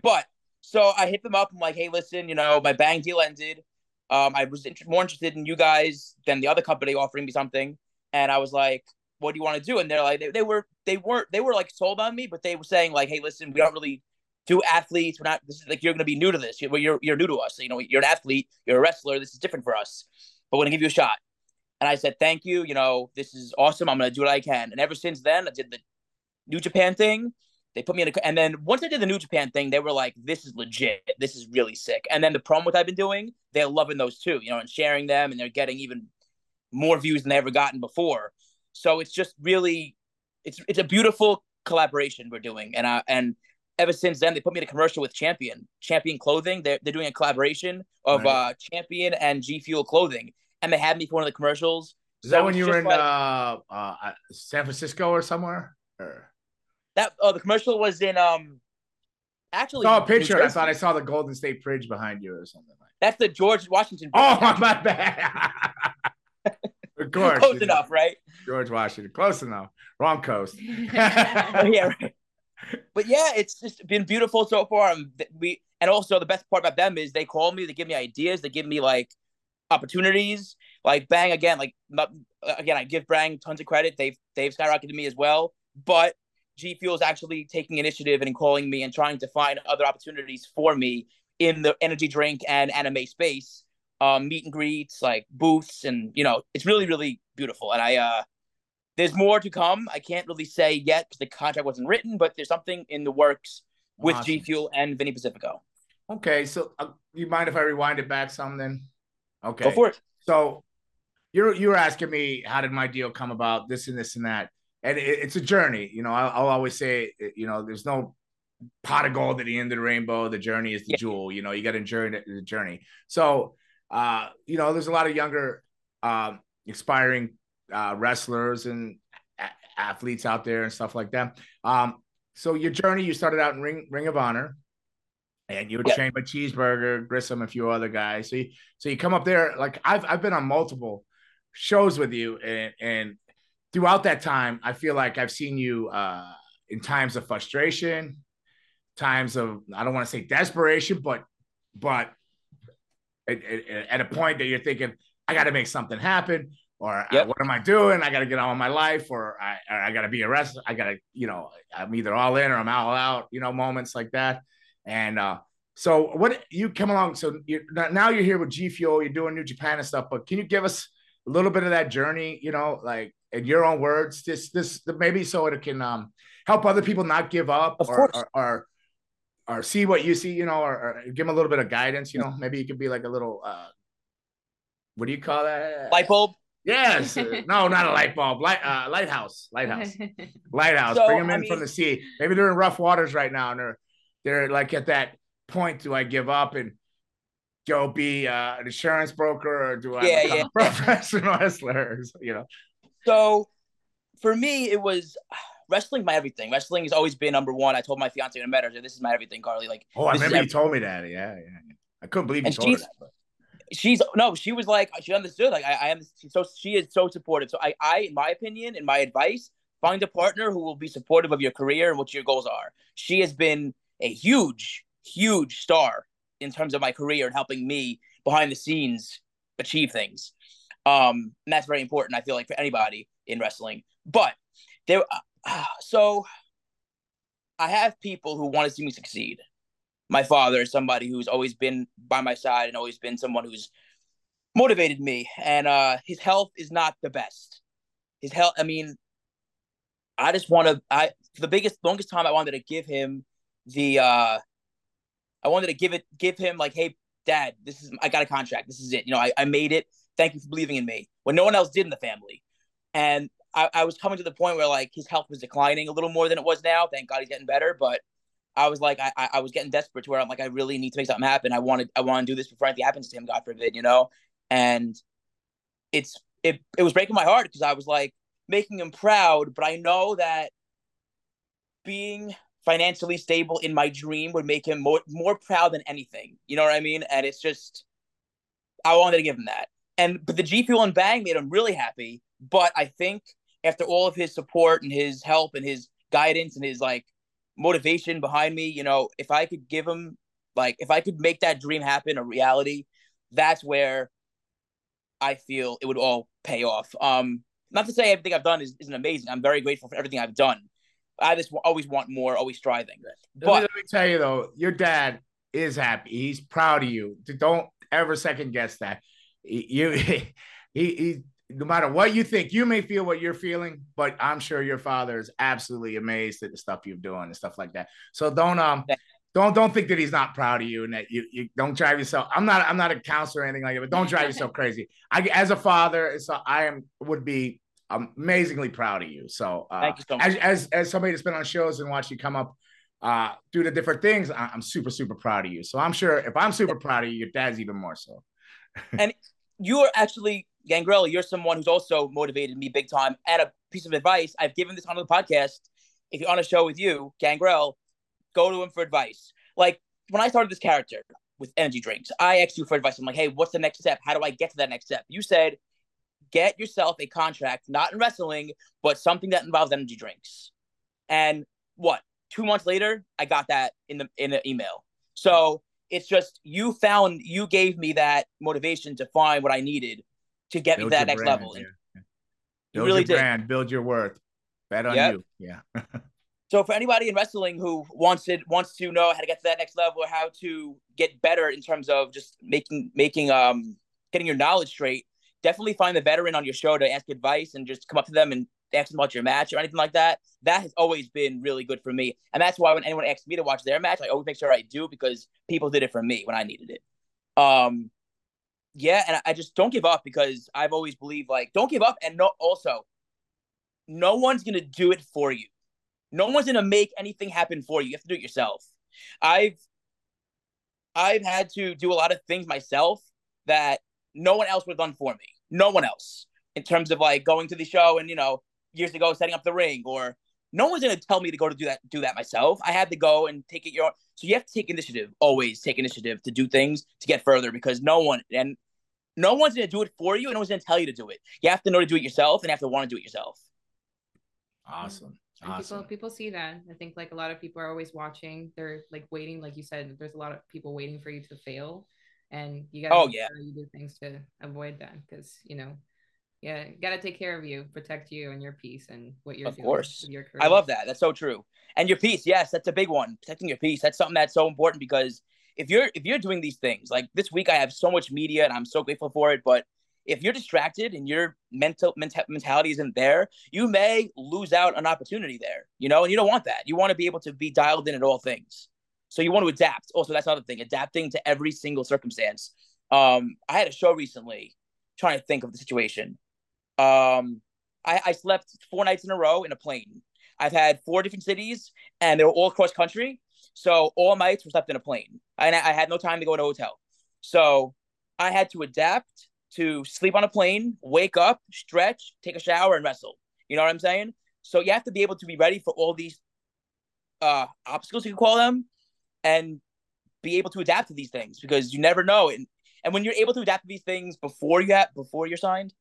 But so I hit them up. I'm like, hey, listen, you know, my bang deal ended. Um, I was inter- more interested in you guys than the other company offering me something. And I was like, what do you want to do? And they're like, they, they were, they weren't, they were like sold on me, but they were saying like, hey, listen, we don't really do athletes. We're not, this is like, you're going to be new to this. You're, you're, you're new to us. So, you know, you're an athlete, you're a wrestler. This is different for us, but we're going to give you a shot. And I said, thank you. You know, this is awesome. I'm going to do what I can. And ever since then, I did the New Japan thing. They put me in a, and then once I did the New Japan thing, they were like, this is legit. This is really sick. And then the promos I've been doing, they're loving those too, you know, and sharing them, and they're getting even more views than they ever gotten before. So it's just really, it's it's a beautiful collaboration we're doing. And I, and ever since then, they put me in a commercial with Champion, Champion Clothing. They're, they're doing a collaboration of right. uh, Champion and G Fuel Clothing. And they had me for one of the commercials. Is so that when you were in like, uh, uh, San Francisco or somewhere? Or... That oh, the commercial was in um, actually. Oh, a picture! I thought I saw the Golden State Bridge behind you or something like. That. That's the George Washington Bridge. Oh, actually. My bad. Of course, close you enough, know. Right? George Washington, close enough. Wrong coast. Yeah, right. But yeah, it's just been beautiful so far. And we and also the best part about them is they call me, they give me ideas, they give me like opportunities. Like Bang again, like again, I give Bang tons of credit. They've they've skyrocketed me as well, but. G Fuel is actually taking initiative and calling me and trying to find other opportunities for me in the energy drink and anime space, um, meet and greets, like booths, and you know, it's really, really beautiful. And I, uh, there's more to come. I can't really say yet because the contract wasn't written, but there's something in the works with awesome. G Fuel and Vinny Pacifico. Okay, so uh, you mind if I rewind it back some then? Okay, go for it. So you're you're asking me how did my deal come about? This and this and that. And it's a journey, you know, I'll always say, you know, there's no pot of gold at the end of the rainbow. The journey is the yeah. jewel, you know, you got to enjoy the journey. So, uh, you know, there's a lot of younger, um, aspiring uh, wrestlers and a- athletes out there and stuff like that. Um, so your journey, you started out in Ring Ring of Honor and you were yeah. trained by Cheeseburger, Grissom, and a few other guys. So you, so you come up there, like I've, I've been on multiple shows with you and, and, throughout that time, I feel like I've seen you uh, in times of frustration, times of, I don't want to say desperation, but but at, at, at a point that you're thinking, I got to make something happen, or yep. what am I doing? I got to get on with my life, or I, I got to be arrested. I got to, you know, I'm either all in or I'm all out, you know, moments like that. And uh, so what you come along, so you're, now you're here with G Fuel, you're doing New Japan and stuff, but can you give us a little bit of that journey, you know, like, in your own words, this, this, maybe so it can um, help other people not give up or, or, or, or see what you see, you know, or, or give them a little bit of guidance, you know, maybe you could be like a little, uh, what do you call that? Light bulb? Yes. No, not a light bulb. Light, uh, lighthouse, lighthouse, lighthouse. So, Bring them in I mean, from the sea. Maybe they're in rough waters right now. And they're, they're like at that point, do I give up and go be uh, an insurance broker or do I yeah, become yeah. a professional wrestler? You know? So for me, it was wrestling, my everything. Wrestling has always been number one. I told my fiance when I met her, this is my everything, Carly. Like, oh, I remember you told me that. Yeah, yeah. yeah. I couldn't believe you told her that. But. She's no, she was like, she understood. Like, I, I am. She's so she is so supportive. So I, I, in my opinion, in my advice, find a partner who will be supportive of your career and what your goals are. She has been a huge, huge star in terms of my career and helping me behind the scenes achieve things. Um, and that's very important, I feel like, for anybody in wrestling. But there, uh, so I have people who want to see me succeed. My father is somebody who's always been by my side and always been someone who's motivated me. And uh, his health is not the best. His health, I mean, I just want to, I, for the biggest, longest time I wanted to give him the, uh, I wanted to give it, give him like, hey, Dad, this is, I got a contract. This is it. You know, I, I made it. Thank you for believing in me when no one else did in the family. And I, I was coming to the point where like his health was declining a little more than it was now. Thank God he's getting better. But I was like, I, I was getting desperate to where I'm like, I really need to make something happen. I wanted, I want to do this before anything happens to him, God forbid, you know? And it's, it, it was breaking my heart because I was like making him proud, but I know that being financially stable in my dream would make him more, more proud than anything. You know what I mean? And it's just, I wanted to give him that. And, but the G Fuel and Bang made him really happy. But I think after all of his support and his help and his guidance and his like motivation behind me, you know, if I could give him, like, if I could make that dream happen a reality, that's where I feel it would all pay off. Um, not to say everything I've done is, isn't amazing. I'm very grateful for everything I've done. I just always want more, always striving. But let me, let me tell you though, your dad is happy. He's proud of you. Don't ever second guess that. You, he, he, no matter what you think, you may feel what you're feeling, but I'm sure your father is absolutely amazed at the stuff you're doing and stuff like that. So don't, um, don't, don't think that he's not proud of you and that you, you don't drive yourself. I'm not, I'm not a counselor or anything like that, but don't drive yourself crazy. I, as a father, so I am, would be amazingly proud of you. So, uh, Thank you so much. As, as, as somebody that's been on shows and watched you come up, uh, do the different things, I, I'm super, super proud of you. So I'm sure if I'm super proud of you, your dad's even more so. And you are actually, Gangrel, you're someone who's also motivated me big time. And a piece of advice, I've given this on the podcast. If you're on a show with you, Gangrel, go to him for advice. Like, when I started this character with energy drinks, I asked you for advice. I'm like, hey, what's the next step? How do I get to that next step? You said, get yourself a contract, not in wrestling, but something that involves energy drinks. And what, two months later, I got that in the in the email. So it's just, you found, you gave me that motivation to find what I needed to get me to that next level. Yeah. Yeah. Build your brand, build your worth, bet on you. Yeah. So for anybody in wrestling who wants it, wants to know how to get to that next level, or how to get better in terms of just making, making, um, getting your knowledge straight, definitely find the veteran on your show to ask advice and just come up to them and ask them about your match or anything like that. That has always been really good for me. And that's why when anyone asks me to watch their match, I always make sure I do, because people did it for me when I needed it. Um, yeah, and I just don't give up, because I've always believed, like, don't give up. And no, also, no one's going to do it for you. No one's going to make anything happen for you. You have to do it yourself. I've, I've had to do a lot of things myself that no one else would have done for me. No one else. In terms of, like, going to the show and, you know, years ago, setting up the ring, or no one's going to tell me to go to do that, do that myself. I had to go and take it your, so you have to take initiative, always take initiative to do things, to get further, because no one, and no one's going to do it for you. And no one's going to tell you to do it. You have to know to do it yourself, and you have to want to do it yourself. Awesome. Awesome. People, people see that. I think, like, a lot of people are always watching. They're like waiting. Like you said, there's a lot of people waiting for you to fail, and you got to, oh, yeah, you do things to avoid that. 'Cause, you know, yeah, got to take care of you, protect you and your peace and what you're of doing. Of course. Your I love that. That's so true. And your peace. Yes, that's a big one. Protecting your peace. That's something that's so important, because if you're if you're doing these things, like this week I have so much media and I'm so grateful for it. But if you're distracted and your mental menta mentality isn't there, you may lose out on opportunity there, you know, and you don't want that. You want to be able to be dialed in at all things. So you want to adapt. Also, that's another thing, adapting to every single circumstance. Um, I had a show recently, trying to think of the situation. Um, I, I slept four nights in a row in a plane. I've had four different cities, and they were all cross country. So all nights were slept in a plane, and I, I had no time to go to a hotel. So I had to adapt to sleep on a plane, wake up, stretch, take a shower, and wrestle. You know what I'm saying? So you have to be able to be ready for all these uh, obstacles, you can call them, and be able to adapt to these things, because you never know. And and when you're able to adapt to these things before you have, before you're signed.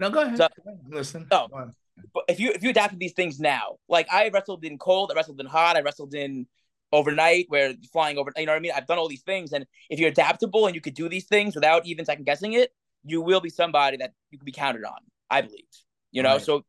No, go ahead. So, go ahead. Listen. So, go ahead. But if you if you adapt to these things now, like I wrestled in cold, I wrestled in hot, I wrestled in overnight, where flying over, you know what I mean? I've done all these things, and if you're adaptable and you could do these things without even second guessing it, you will be somebody that you can be counted on, I believe. You know, right. So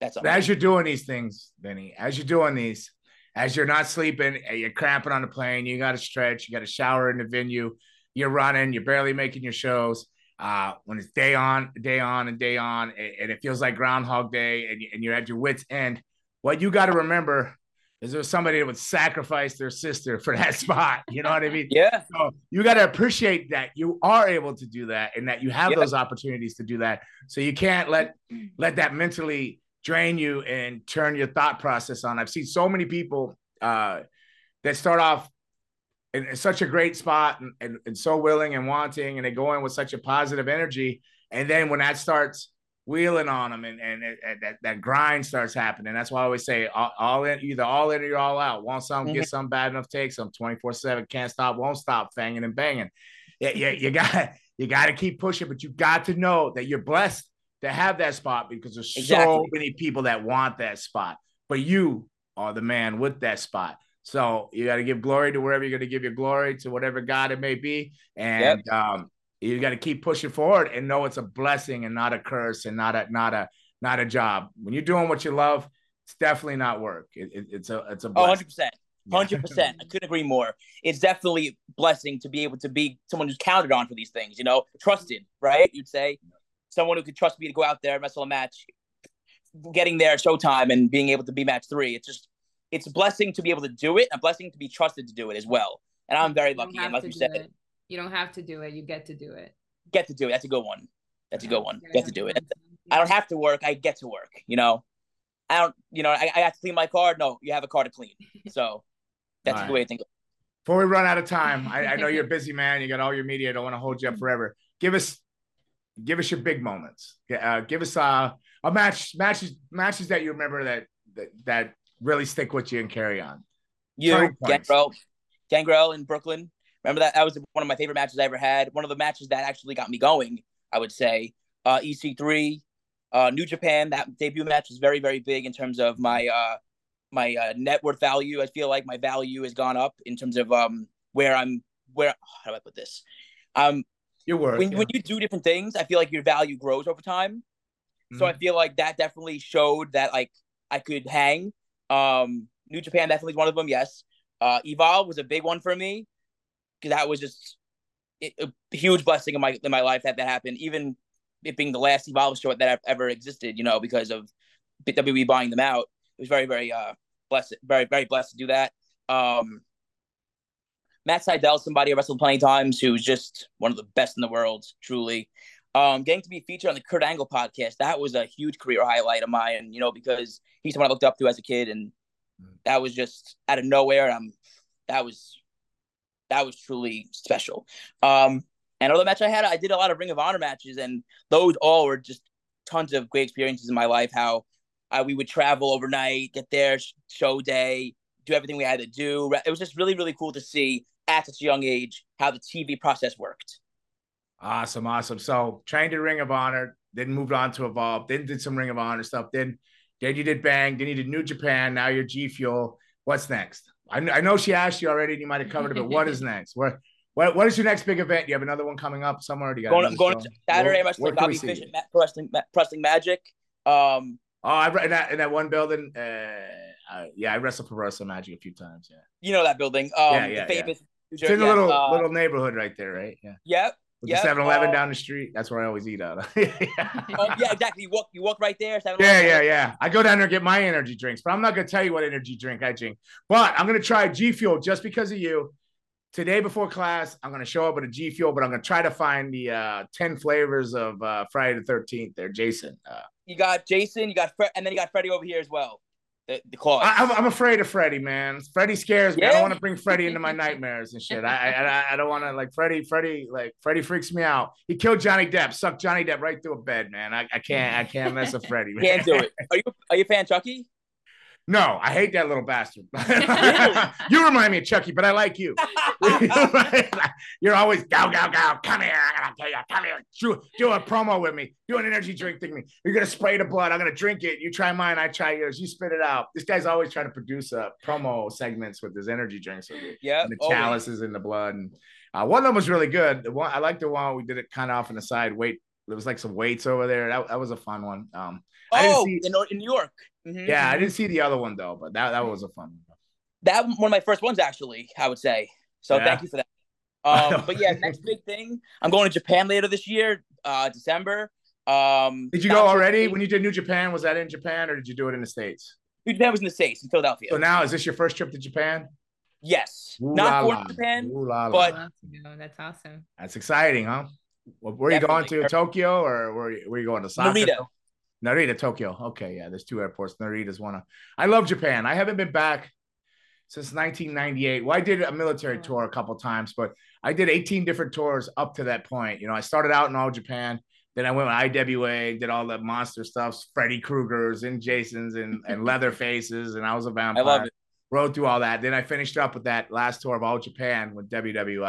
that's something. As you're doing these things, Vinny, as you're doing these, as you're not sleeping, you're cramping on the plane, you got to stretch, you got to shower in the venue, you're running, you're barely making your shows. Uh, when it's day on, day on, and day on, and it feels like Groundhog Day, and, and you're at your wit's end, what you got to remember is there was somebody that would sacrifice their sister for that spot. You know what I mean? Yeah. So you got to appreciate that you are able to do that and that you have yeah. those opportunities to do that. So you can't let, let that mentally drain you and turn your thought process on. I've seen so many people uh, that start off in, in such a great spot and, and, and so willing and wanting, and they go in with such a positive energy. And then when that starts wheeling on them and, and, and that, that grind starts happening. That's why I always say all, all in, either all in or you're all out. Want some, mm-hmm. get some, bad enough, take some, twenty-four seven, can't stop, won't stop, fanging and banging. Yeah, yeah, you got you got to keep pushing, but you got to know that you're blessed to have that spot because there's exactly. so many people that want that spot, but you are the man with that spot. So you got to give glory to wherever you're going to give your glory to, whatever God it may be. And, yep. um, you got to keep pushing forward and know it's a blessing and not a curse and not a not a not a job. When you're doing what you love, it's definitely not work. It, it, it's a it's a blessing. Oh, one hundred percent, one hundred percent. I couldn't agree more. It's definitely a blessing to be able to be someone who's counted on for these things. You know, trusted, right? You'd say someone who could trust me to go out there and wrestle a match, getting there at showtime and being able to be match three. It's just it's a blessing to be able to do it, a blessing to be trusted to do it as well. And I'm very lucky, and like you said. It. You don't have to do it. You get to do it. Get to do it. That's a good one. That's a good one. Get to do it. I don't have to work. I get to work. You know, I don't, you know, I, I have to clean my car. No, you have a car to clean. So that's a good way to think of it. Before we run out of time, I, I know you're a busy man. You got all your media. I don't want to hold you up forever. Give us, give us your big moments. Uh, give us uh, a match, matches, matches that you remember that, that, that really stick with you and carry on. You, Gangrel, Gangrel in Brooklyn. Remember that? That was one of my favorite matches I ever had. One of the matches that actually got me going, I would say. Uh, E C three, uh, New Japan, that debut match was very, very big in terms of my uh, my uh, net worth value. I feel like my value has gone up in terms of um, where I'm, where, how do I put this? Um, your worth. When, yeah. when you do different things, I feel like your value grows over time. Mm-hmm. So I feel like that definitely showed that like I could hang. Um, New Japan definitely is one of them, yes. Uh, Evolve was a big one for me. That was just a huge blessing in my in my life that that happened. Even it being the last Evolve show that ever existed, you know, because of W W E buying them out, it was very, very uh blessed, very, very blessed to do that. Um, Matt Sydal, somebody I wrestled plenty of times, who's just one of the best in the world, truly. Um, getting to be featured on the Kurt Angle podcast, that was a huge career highlight of mine, you know, because he's someone I looked up to as a kid, and that was just out of nowhere. Um, that was. That was truly special. Um, and another match I had, I did a lot of Ring of Honor matches, and those all were just tons of great experiences in my life. How I, we would travel overnight, get there, show day, do everything we had to do. It was just really, really cool to see at such a young age how the T V process worked. Awesome, awesome. So trained in Ring of Honor, then moved on to Evolve, then did some Ring of Honor stuff, then then you did Bang, then you did New Japan, now you're G Fuel. What's next? I know she asked you already, and you might have covered it, but what is next? What, what, what is your next big event? Do you have another one coming up somewhere? Do you got going, going to Saturday, where, wrestling, Fish and Ma- wrestling, Ma- wrestling Magic. Um, oh, I in that, in that one building. Uh, uh, yeah, I wrestled for Wrestling Magic a few times. Yeah, you know that building. Um, yeah, yeah, the famous yeah. New Jersey, it's in a little uh, little neighborhood right there, right? Yeah. Yep. With yep, the seven eleven um, down the street. That's where I always eat out. yeah. Um, yeah, exactly. You walk, you walk right there. seven eleven. Yeah, yeah, yeah. I go down there and get my energy drinks, but I'm not going to tell you what energy drink I drink. But I'm going to try G Fuel just because of you. Today before class, I'm going to show up at a G Fuel, but I'm going to try to find the uh, ten flavors of uh, Friday the thirteenth there, Jason. Uh, you got Jason, you got Fred, and then you got Freddie over here as well. The, the claws. I, I'm, I'm afraid of Freddy, man. Freddy scares me. Yeah. I don't want to bring Freddy into my nightmares and shit. I I, I don't want to like Freddy. Freddy like Freddy freaks me out. He killed Johnny Depp. Sucked Johnny Depp right through a bed, man. I, I can't I can't mess with Freddy. Man. Can't do it. Are you are you a fan of Chucky? No, I hate that little bastard. You remind me of Chucky, but I like you. You're always gow gow gow. Come here, I'm gonna tell you. Come here, do, do a promo with me. Do an energy drink thing with me. You're gonna spray the blood. I'm gonna drink it. You try mine. I try yours. You spit it out. This guy's always trying to produce uh, promo segments with his energy drinks. Yeah, the always. Chalices in the blood. And uh, one of them was really good. The one I like the one we did it kind of off on the side. Wait, there was like some weights over there. That that was a fun one. Um, oh, I didn't see- in, in New York. Mm-hmm. Yeah, I didn't see the other one though, but that, that was a fun one. that one of my first ones, actually, I would say. So yeah. Thank you for that. Um, but yeah, next big thing, I'm going to Japan later this year, uh, December. Um, did you go already? When you did New Japan, was that in Japan or did you do it in the States? New Japan was in the States, in Philadelphia. So now, is this your first trip to Japan? Yes. Ooh, Not going to Japan, Ooh, la, la. but... Oh, that's awesome. That's exciting, huh? Where are you Definitely. going to? Tokyo or where are you, where are you going to? Osaka? Narita. Narita, Tokyo. Okay, yeah, there's two airports. Narita's one. Of... I love Japan. I haven't been back since nineteen ninety-eight. Well, I did a military oh. tour a couple times, but I did eighteen different tours up to that point. You know, I started out in All Japan. Then I went with I W A, did all the monster stuffs, Freddy Krueger's and Jason's and, and Leatherface's, and I was a vampire. I love it. Rode through all that. Then I finished up with that last tour of All Japan when W W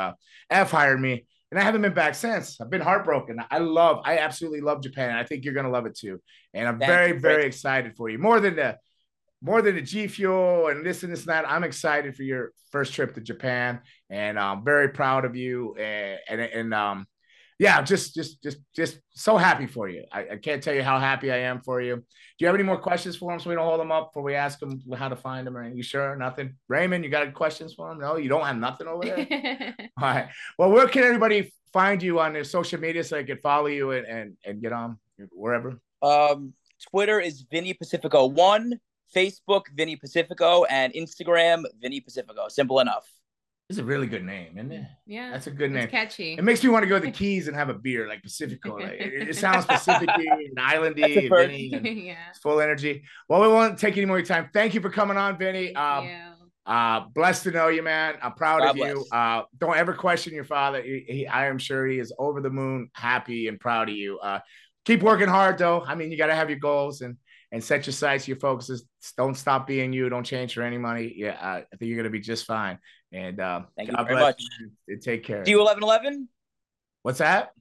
F hired me, and I haven't been back since. I've been heartbroken. I love, I absolutely love Japan, and I think you're going to love it too. And I'm Thank very, you. very excited for you. More than the more than the G Fuel and this and this and that, I'm excited for your first trip to Japan, and I'm very proud of you, and, and, and um, yeah, just, just, just, just so happy for you. I, I can't tell you how happy I am for you. Do you have any more questions for him so we don't hold him up before we ask him how to find him? Are you sure? Nothing? Raymond, you got questions for him? No, you don't have nothing over there? All right. Well, where can everybody find you on their social media so they can follow you and, and, and get on wherever? Um, Twitter is Vinny Pacifico one, Facebook, Vinny Pacifico, and Instagram, Vinny Pacifico. Simple enough. It's a really good name, isn't it? Yeah. That's a good name. It's catchy. It makes me want to go to the Keys and have a beer, like Pacifico. Like, it, it sounds Pacific-y and island-y. Vinny, and yeah. It's full energy. Well, we won't take any more time. Thank you for coming on, Vinny. Um, yeah. uh, blessed to know you, man. I'm proud God of bless. you. Uh, don't ever question your father. He, he, I am sure he is over the moon, happy and proud of you. Uh, keep working hard, though. I mean, you got to have your goals and and set your sights, your focuses. Don't stop being you. Don't change for any money. Yeah, uh, I think you're going to be just fine. And um, thank God you very much. You. Take care. See you eleven eleven? What's that?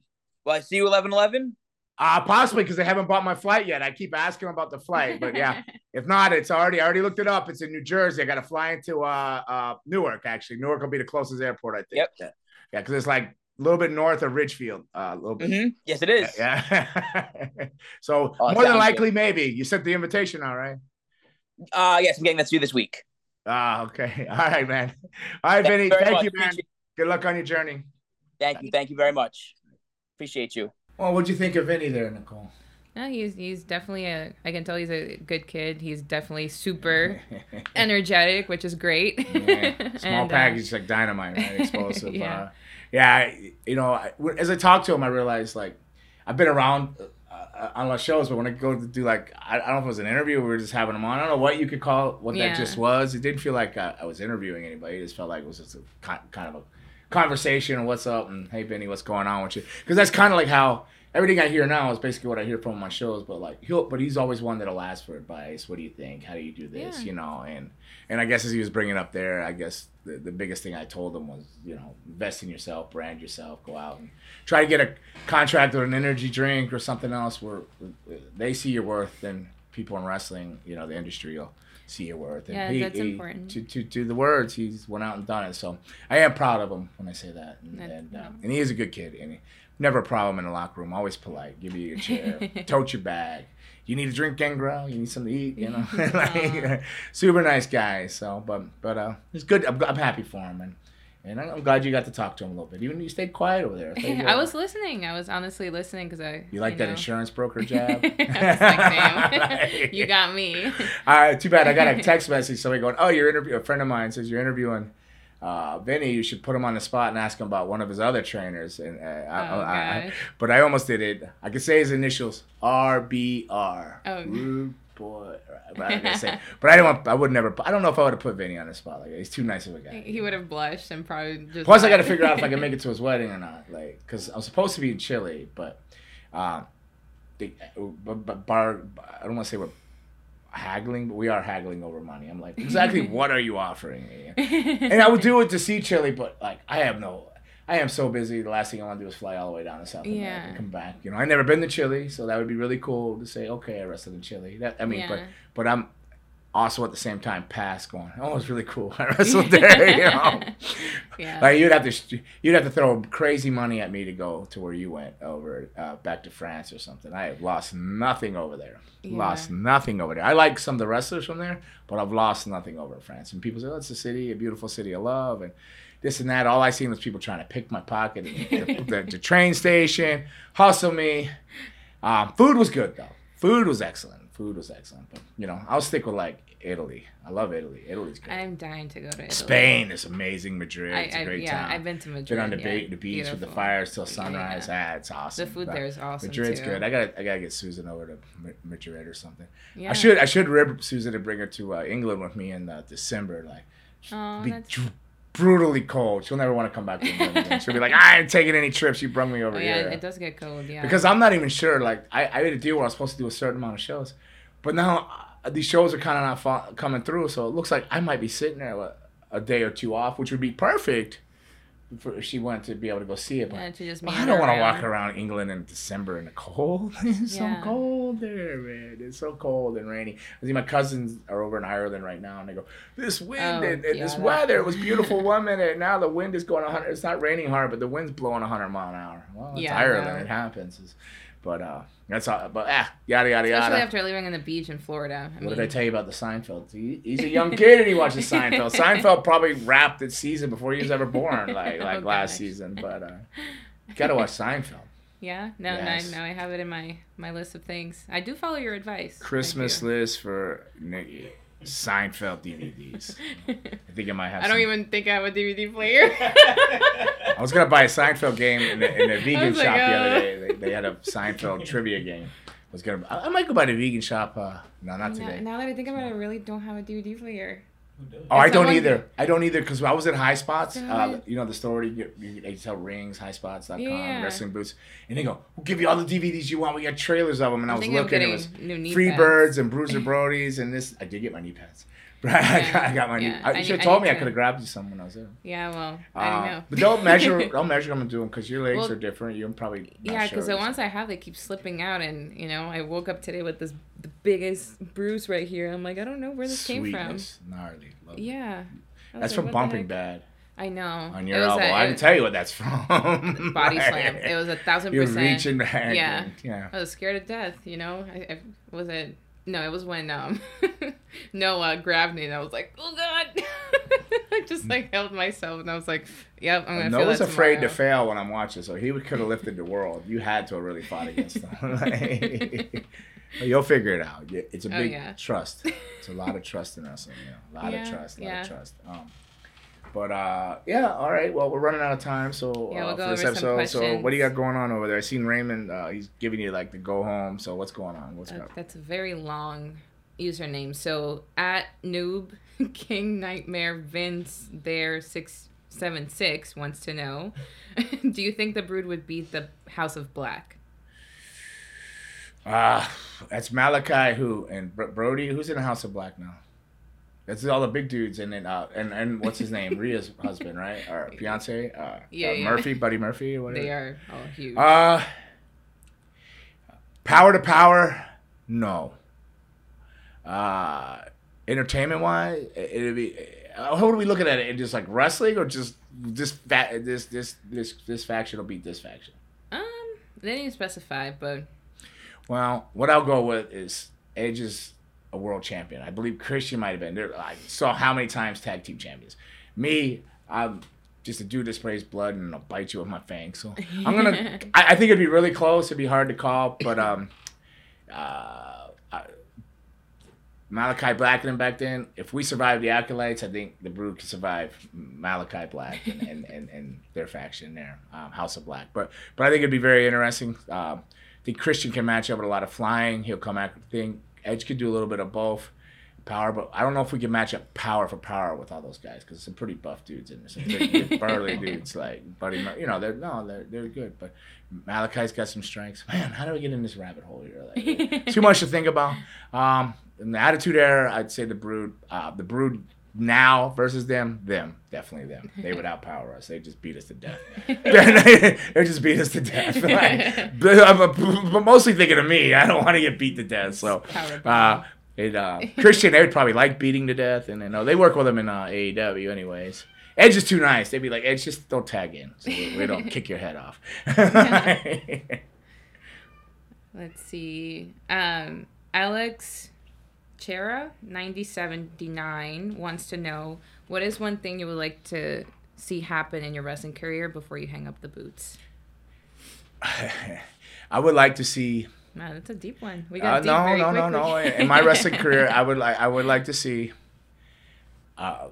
Well, I see you eleven eleven? Uh, possibly, because they haven't bought my flight yet. I keep asking them about the flight. But yeah, if not, it's already, I already looked it up. It's in New Jersey. I got to fly into uh, uh, Newark, actually. Newark will be the closest airport, I think. Yep. Yeah, because yeah, it's like a little bit north of Ridgefield. Uh, a little bit. Mm-hmm. Yes, it is. Yeah. yeah. so oh, more than likely, good. maybe. You sent the invitation out, right? Uh, yes, I'm getting that to you this week. Ah, okay. All right, man. All right, Vinny. Thank you, man. Good luck on your journey. Thank you. Thank you very much. Appreciate you. Well, what'd you think of Vinny there, Nicole? No, he's he's definitely a. I can tell he's a good kid. He's definitely super energetic, which is great. Yeah. Small and, package uh, like dynamite, right? Explosive. yeah. Uh, yeah. You know, I, as I talked to him, I realized like I've been around. Uh, on our shows, but when I go to do like, I, I don't know if it was an interview or we were just having them on. I don't know what you could call it, what yeah. that just was. It didn't feel like uh, I was interviewing anybody. It just felt like it was just a con- kind of a conversation and what's up and hey, Vinny, what's going on with you? Because that's kind of like how everything I hear now is basically what I hear from my shows. But like, he'll, but he's always one that'll ask for advice. What do you think? How do you do this? Yeah. You know, and and I guess as he was bringing up there, I guess the, the biggest thing I told him was, you know, invest in yourself, brand yourself, go out and try to get a contract or an energy drink or something else where they see your worth. And people in wrestling, you know, the industry will see your worth. And yeah, he, that's he, important. To, to, to the words, he's went out and done it. So I am proud of him when I say that. And and, um, and he is a good kid. And he, never a problem in the locker room. Always polite. Give you your chair. Tote your bag. You need a drink, Gangrel. You need something to eat. You know, like, super nice guy. So, but but uh, it's good. I'm, I'm happy for him, and and I'm glad you got to talk to him a little bit. Even you stayed quiet over there. I, I was listening. I was honestly listening because I. You like you that know. insurance broker jab? I was like, damn, you got me. All right. Too bad. I got a text message. Somebody going, oh, you're interviewing. A friend of mine says you're interviewing. Uh, Vinny, you should put him on the spot and ask him about one of his other trainers. And uh, oh, I, I, I, but I almost did it. I could say his initials, R B R. Oh, Rude boy. But I didn't say. But I don't. I would never. I don't know if I would have put Vinny on the spot like that. He's too nice of a guy. He would have blushed and probably. Just Plus, I got to figure out if I can make it to his wedding or not. Like, because I was supposed to be in Chile, but, uh, the, but bar. I don't want to say what. haggling, but we are haggling over money. I'm like, exactly what are you offering me? And I would do it to see Chile, but like, I have no, I am so busy. The last thing I want to do is fly all the way down to South yeah. America and come back. You know, I've never been to Chile, so that would be really cool to say, okay, I wrestled in Chile. That I mean, yeah. but but I'm, also at the same time pass going, oh, it's really cool. I wrestled there, you know. Yeah. Like you'd have to you'd have to throw crazy money at me to go to where you went over uh, back to France or something. I have lost nothing over there. Yeah. Lost nothing over there. I like some of the wrestlers from there, but I've lost nothing over France. And people say, oh, it's a city, a beautiful city I love, and this and that. All I seen was people trying to pick my pocket at the, the, the train station, hustle me. Um, food was good though. Food was excellent. Food was excellent, but you know, I'll stick with like Italy. I love Italy. Italy's good. I'm dying to go to Italy. Spain is amazing. Madrid, I, it's a great I, yeah, town. Yeah, I've been to Madrid. Been on the, yeah, ba- the beach beautiful. With the fires till sunrise. Yeah. Ah, it's awesome. The food but there is awesome. Madrid's too. Good. I gotta, I gotta get Susan over to Madrid or something. Yeah. I should, I should rib Susan and bring her to uh, England with me in uh, December. Like, oh, be that's... brutally cold. She'll never want to come back to England again. She'll be like, I ain't taking any trips. You brung me over oh, yeah, here. Yeah, it does get cold. Yeah. Because I'm not even sure. Like, I, I had a deal where I was supposed to do a certain amount of shows. But now uh, these shows are kind of not fa- coming through, so it looks like I might be sitting there a, a day or two off, which would be perfect for if she wanted to be able to go see it. But yeah, to just well, I don't want to walk around England in December in the cold. It's yeah. so cold there, man. It's so cold and rainy. I see my cousins are over in Ireland right now, and they go, this wind oh, and, and yeah, this that. weather. It was beautiful one minute, and now the wind is going one hundred. It's not raining hard, but the wind's blowing one hundred miles an hour. Well, it's yeah, Ireland. Yeah. It happens. It's, But uh, that's all. But ah, yada yada yada. Especially after living on the beach in Florida. I what mean, did I tell you about the Seinfeld? He, he's a young kid and he watches Seinfeld. Seinfeld probably wrapped its season before he was ever born, like like oh, last gosh. season. But uh, you gotta watch Seinfeld. Yeah, no, yes. no, no, I have it in my, my list of things. I do follow your advice. Christmas list for Nikki. Seinfeld D V Ds. I think I might have I don't some... even think I have a D V D player. I was going to buy a Seinfeld game in the, in the vegan shop like, oh. the other day. They, they had a Seinfeld trivia game. I was gonna. I, I might go buy the vegan shop. Uh, no, not today. Now, now that I think about it, I really don't have a D V D player. Oh, I don't either. I don't either because I was at High Spots, uh, you know, the store where you, you, they sell rings, high spots dot com, yeah. wrestling boots. And they go, we'll give you all the D V Ds you want. We got trailers of them. And I, I was looking. It was Free pads. Birds and Bruiser Brodies and this. I did get my knee pads. But yeah. I, got, I got my yeah. knee pads. You should have told I me to. I could have grabbed you some when I was there. Yeah, well, I don't know. Uh, but don't measure, don't measure them and do them because your legs well, are different. You're probably Yeah, because sure the ones I have, they keep slipping out. And, you know, I woke up today with this the biggest bruise right here. I'm like, I don't know where this Sweetness. came from. Gnarly. Love yeah. That's like, from bumping bad. I know. On your elbow. A, I can tell you what that's from. Body slam. It was a thousand percent. You're reaching back. Yeah. And, yeah. I was scared to death, you know? I, I was it. No, it was when um, Noah grabbed me and I was like, oh God. I just like held myself and I was like, yep, I'm going to feel that Noah's afraid tomorrow. To fail when I'm watching, so he could have lifted the world. You had to have really fought against him. You'll figure it out. It's a big oh, yeah. trust. It's a lot of trust in wrestling. Yeah. A lot yeah, of trust. A lot yeah. of trust. Um, but uh, yeah, all right. Well, we're running out of time, so yeah, we'll uh, for this episode. So what do you got going on over there? I seen Raymond. Uh, he's giving you like the go home. So what's going on? What's uh, up? That's a very long username. So at Noob King Nightmare Vince there six seven six wants to know, do you think the Brood would beat the House of Black? Ah, uh, that's Malachi who and Bro- Brody who's in the House of Black now. That's all the big dudes and then uh, and and what's his name Rhea's husband right or Beyonce uh, yeah, uh yeah. Murphy Buddy Murphy or whatever. They are all huge. Uh, power to power, no. Uh, entertainment wise, it'd be. How are we looking at it? And just like wrestling or just this fat this this this this faction will beat this faction. Um, they didn't specify, but. Well, what I'll go with is Edge is a world champion. I believe Christian might have been. There, I saw how many times tag team champions. Me, I'm just a dude that sprays blood and I'll bite you with my fangs. So I'm gonna. I, I think it'd be really close. It'd be hard to call, but um, uh, I, Malachi Black and back then. If we survive the Acolytes, I think the Brood can survive Malachi Black and and, and, and their faction there, um, House of Black. But but I think it'd be very interesting. Um, I think Christian can match up with a lot of flying. He'll come at thing. Edge could do a little bit of both power, but I don't know if we can match up power for power with all those guys because some pretty buff dudes in there, some pretty burly dudes like Buddy. You know, they're no, they're they're good. But Malachi's got some strenges. Man, how do we get in this rabbit hole here? Like, too much to think about. Um, in the Attitude Era, I'd say the Brood, uh, the Brood. Now versus them, them, definitely them. They would outpower us. They just beat us to death. they just beat us to death. Like, I'm mostly thinking of me. I don't want to get beat to death. So, uh, It, uh, Christian, they would probably like beating to death, and you know, they work with him in uh, A E W anyways. Edge is too nice. They'd be like, Edge, just don't tag in. So we, we don't kick your head off. Let's see. Um, Alex Chera, ninety seventy-nine, wants to know, what is one thing you would like to see happen in your wrestling career before you hang up the boots? I would like to see... Wow, that's a deep one. We got uh, deep no, very no, quickly. No, no, no. In my wrestling career, I would like, I would like to see. Uh,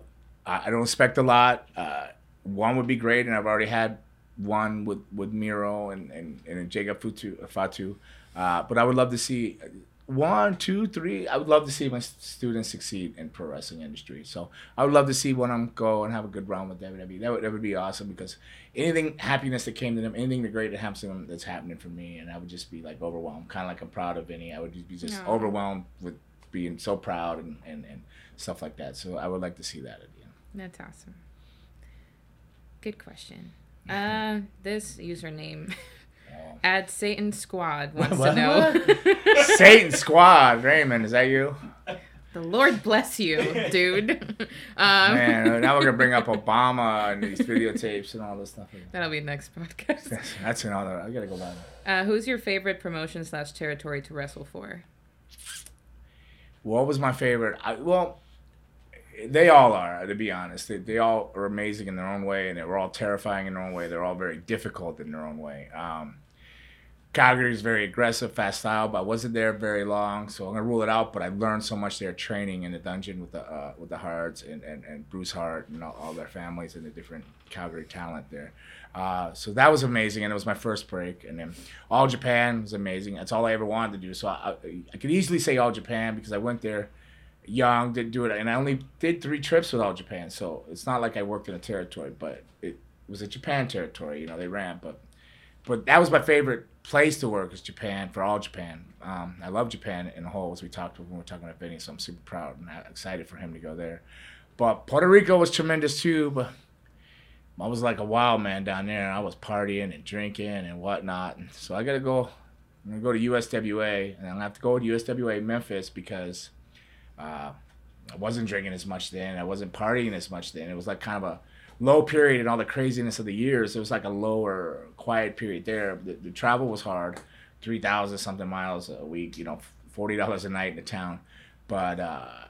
I don't expect a lot. Uh, one would be great, and I've already had one with, with Miro and and and Jacob Futu, Fatu. Uh, but I would love to see one, two, three. I would love to see my students succeed in pro wrestling industry. So I would love to see one of them go and have a good round with W W E. That would that would be awesome, because anything happiness that came to them, anything the great that happens to them, that's happening for me, and I would just be like overwhelmed, kind of like I'm proud of Vinny. I would just be just Aww. overwhelmed with being so proud and, and, and stuff like that. So I would like to see that at the end. That's awesome. Good question. Uh, this username. At Satan Squad wants what? to know. Satan Squad, Raymond, is that you? The Lord bless you, dude. Um, Man, now we're gonna bring up Obama and these videotapes and all this stuff. That'll be next podcast. That's, that's another. I gotta go back. Uh, who's your favorite promotion slash territory to wrestle for? What was my favorite? I, well. They all are, to be honest. They, they all are amazing in their own way, and they were all terrifying in their own way. They're all very difficult in their own way. Um, Calgary is very aggressive, fast style, but I wasn't there very long, so I'm going to rule it out. But I learned so much there training in the dungeon with the uh, with the Hards and, and, and Bruce Hart and all, all their families and the different Calgary talent there. Uh, so that was amazing, and it was my first break. And then All Japan was amazing. That's all I ever wanted to do. So I, I, I could easily say All Japan because I went there young, didn't do it, and I only did three trips with All Japan, so it's not like I worked in a territory, but it was a Japan territory, you know, they ran, but but that was my favorite place to work, is Japan, for All Japan. Um, I love Japan in the whole, as we talked when we were talking about Vinny, so I'm super proud and excited for him to go there. But Puerto Rico was tremendous too, but I was like a wild man down there, and I was partying and drinking and whatnot, and so I gotta go, I'm gonna go to U S W A, and I'll have to go to U S W A Memphis, because Uh, I wasn't drinking as much then. I wasn't partying as much then. It was like kind of a low period in all the craziness of the years. It was like a lower, quiet period there. The, the travel was hard, three thousand something miles a week, you know, forty dollars a night in the town. But uh,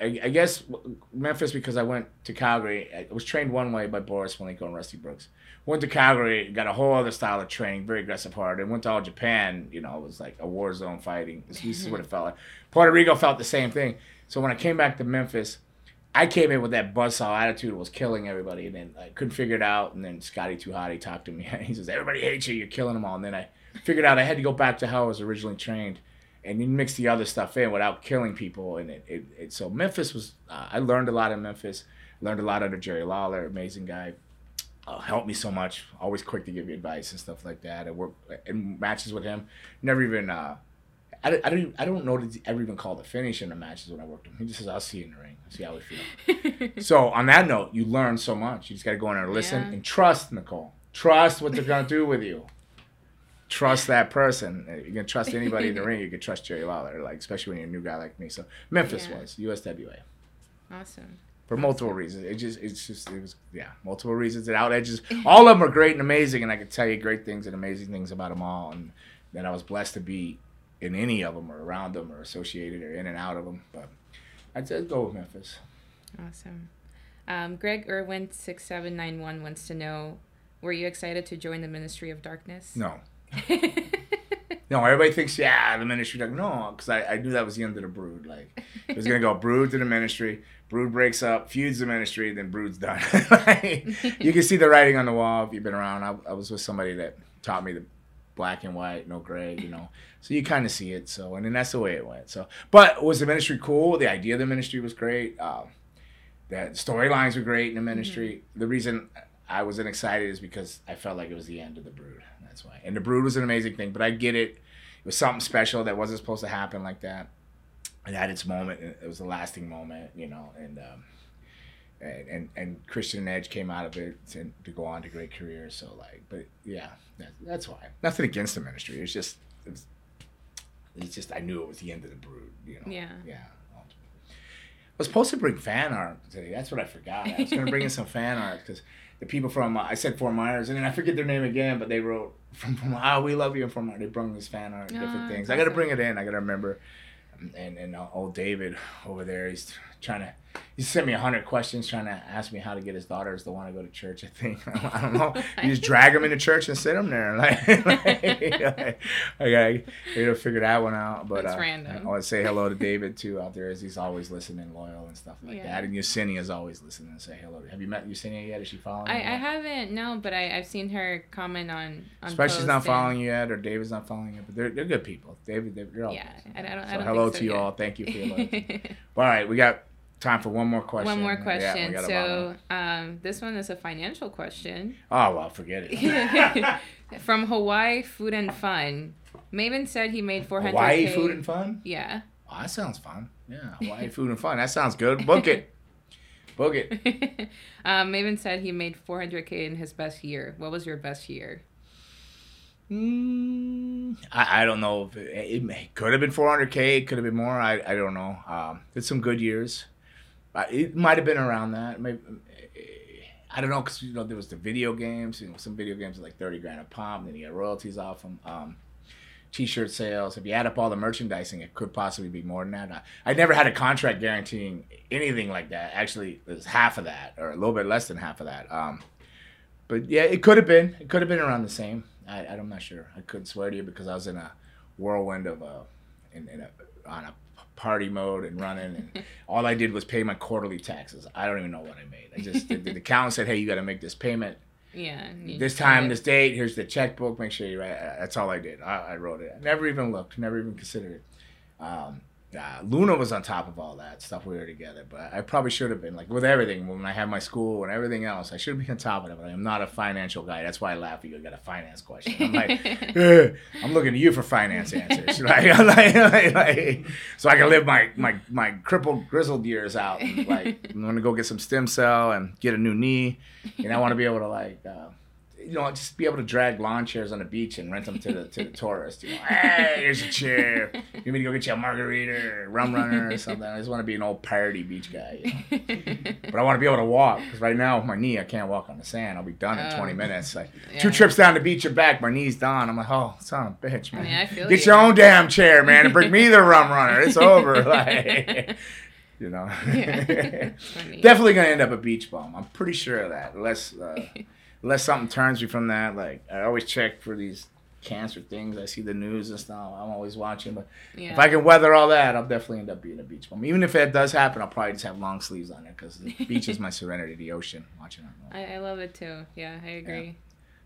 I, I guess Memphis, because I went to Calgary, I was trained one way by Boris Malenko and Rusty Brooks. Went to Calgary, got a whole other style of training, very aggressive, hard. And went to All Japan, you know, it was like a war zone fighting. This is what it felt like. Puerto Rico felt the same thing. So when I came back to Memphis, I came in with that buzzsaw attitude. It was killing everybody. And then I couldn't figure it out. And then Scotty Too Hot, he talked to me. He says, everybody hates you. You're killing them all. And then I figured out I had to go back to how I was originally trained. And you mix the other stuff in without killing people. And it, it, it so Memphis was, uh, I learned a lot in Memphis. Learned a lot under Jerry Lawler, amazing guy. Uh, helped me so much, always quick to give me advice and stuff like that. I worked in matches with him. Never even, uh, I, I, don't, I don't know to ever even call the finish in the matches when I worked with him. He just says, I'll see you in the ring. I'll see how we feel. So on that note, you learn so much. You just got to go in there and listen yeah. and trust, Nicole. Trust what they're going to do with you. Trust that person. You can trust anybody in the ring. You can trust Jerry Lawler, like, especially when you're a new guy like me. So Memphis yeah. was, U S W A. Awesome. For multiple reasons. It just, it's just, it was, yeah, multiple reasons. It out-edges. All of them are great and amazing, and I could tell you great things and amazing things about them all, and that I was blessed to be in any of them or around them or associated or in and out of them. But I'd just go with Memphis. Awesome. Um, Greg Irwin, six seven nine one, wants to know, were you excited to join the Ministry of Darkness? No. No, everybody thinks, yeah, the Ministry of Darkness. No, because I, I knew that was the end of the Brood. Like, it was going to go Brood to the Ministry. Brood breaks up, feuds the Ministry, then Brood's done. Like, you can see the writing on the wall if you've been around. I, I was with somebody that taught me the black and white, no gray, you know. So you kind of see it. So, and then that's the way it went. So, but was the Ministry cool? The idea of the Ministry was great. Um, the storylines were great in the Ministry. Mm-hmm. The reason I wasn't excited is because I felt like it was the end of the Brood. That's why. And the Brood was an amazing thing, but I get it. It was something special that wasn't supposed to happen like that. It had its moment. It was a lasting moment, you know, and um, and and Christian and Edge came out of it to, to go on to great careers. So like, but yeah, that, that's why. Nothing against the Ministry. It's just it was, It's just I knew it was the end of the Brood. You know. Yeah. Yeah. I was supposed to bring fan art today. That's what I forgot. I was going to bring in some fan art because the people from, uh, I said Fort Myers, and then I forget their name again, but they wrote, from, from oh, we love you in Fort Myers. They brought this fan art, oh, different things. Awesome. I got to bring it in. I got to remember. And and uh, old David over there, he's trying to, he sent me a hundred questions trying to ask me how to get his daughters to want to go to church, I think. I don't know. You just drag them into church and sit them there. Like, like, like, you know, figure that one out. But that's uh, random. I want to say hello to David, too, out there, as he's always listening, loyal and stuff like yeah. that. And Yesenia is always listening and say hello. Have you met Yesenia yet? Is she following I, you? I yet? haven't, no, but I, I've seen her comment on, on especially she's not and... following you yet, or David's not following you. But they're, they're good people. David, they're, they're all yeah, good. I don't, so I don't hello so to yet. You all. Thank you for your love. All right, we got time for one more question. One more question. Yeah, so um, this one is a financial question. Oh, well, forget it. From Hawaii Food and Fun. Maven said he made four hundred thousand dollars. Hawaii Food and Fun? Yeah. Oh, that sounds fun. Yeah, Hawaii Food and Fun. That sounds good. Book it. Book it. um, Maven said he made four hundred thousand dollars in his best year. What was your best year? Mm, I, I don't know. If it, it, it could have been four hundred thousand dollars. It could have been more. I, I don't know. Um, it's some good years. Uh, it might have been around that. Maybe, I don't know, because you know there was the video games. You know, some video games were like thirty grand a pop, and then you got royalties off them. Um, T-shirt sales. If you add up all the merchandising, it could possibly be more than that. I, I never had a contract guaranteeing anything like that. Actually, it was half of that, or a little bit less than half of that. Um, but yeah, it could have been. It could have been around the same. I, I'm not sure. I couldn't swear to you because I was in a whirlwind of a, in, in a on a. party mode and running, and all I did was pay my quarterly taxes. I don't even know what I made. I just the, the accountant said, "Hey, you got to make this payment. Yeah. This time, this date. Here's the checkbook. Make sure you write." That's all I did. I, I wrote it. I never even looked. Never even considered it. Um, uh, Luna was on top of all that stuff. We were together, but I probably should have been, like with everything. When I had my school and everything else, I should be on top of it. But I'm not a financial guy. That's why I laugh at you. I got a finance question. I'm like, ugh, I'm looking to you for finance answers, right? like, like, like, so I can live my, my, my crippled, grizzled years out. And, like, I'm gonna go get some stem cell and get a new knee, and I want to be able to like. Uh, You know, just be able to drag lawn chairs on the beach and rent them to the to the tourist. You know, hey, here's a chair. You want me to go get you a margarita or a rum runner or something? I just want to be an old piratey beach guy. You know? But I want to be able to walk because right now with my knee, I can't walk on the sand. I'll be done in oh, twenty minutes. Like yeah. Two trips down the beach and back, my knee's done. I'm like, oh, son of a bitch, man. I mean, I feel get you. Your own damn chair, man, and bring me the rum runner. It's over. Like, you know. Yeah. Definitely going to end up a beach bum. I'm pretty sure of that. Unless... Uh, Unless something turns me from that, like I always check for these cancer things. I see the news and stuff. I'm always watching, but yeah. if I can weather all that, I'll definitely end up being a beach bum. Even if that does happen, I'll probably just have long sleeves on it because the beach is my serenity, the ocean. Watching it. I, I love it too. Yeah, I agree. Yeah.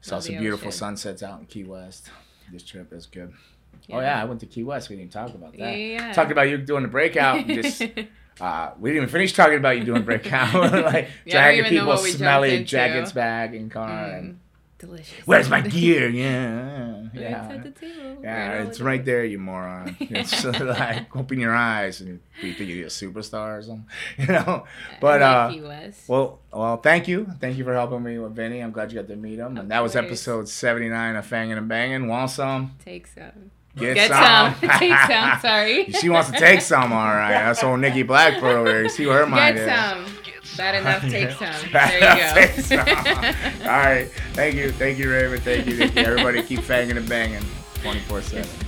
Saw some beautiful ocean. Sunsets out in Key West. This trip is good. Yeah. Oh yeah, I went to Key West. We didn't talk about that. Yeah, yeah. Talked about you doing the breakout. And just. Uh, we didn't even finish talking about you doing breakout, like yeah, dragging people's smelly jackets back in car. Mm, and, delicious. Where's my gear? Yeah, yeah, yeah. The yeah it's right there, you moron. It's like open your eyes and you think you're a superstar or something, you know. But uh, well, well, thank you, thank you for helping me with Vinny. I'm glad you got to meet him. Of and that course. Was episode seventy-nine of Fangin' and Bangin'. Want some? Take some. Get, Get some. some. Take some, sorry. She wants to take some, all right. That's old Nikki Blackford over there. You see where her Get mind some. Is. Get some. Bad enough, take some. Bad there enough, you go. Take some. All right. Thank you. Thank you, Raven. Thank you, Nikki. Everybody keep fanging and banging twenty-four seven.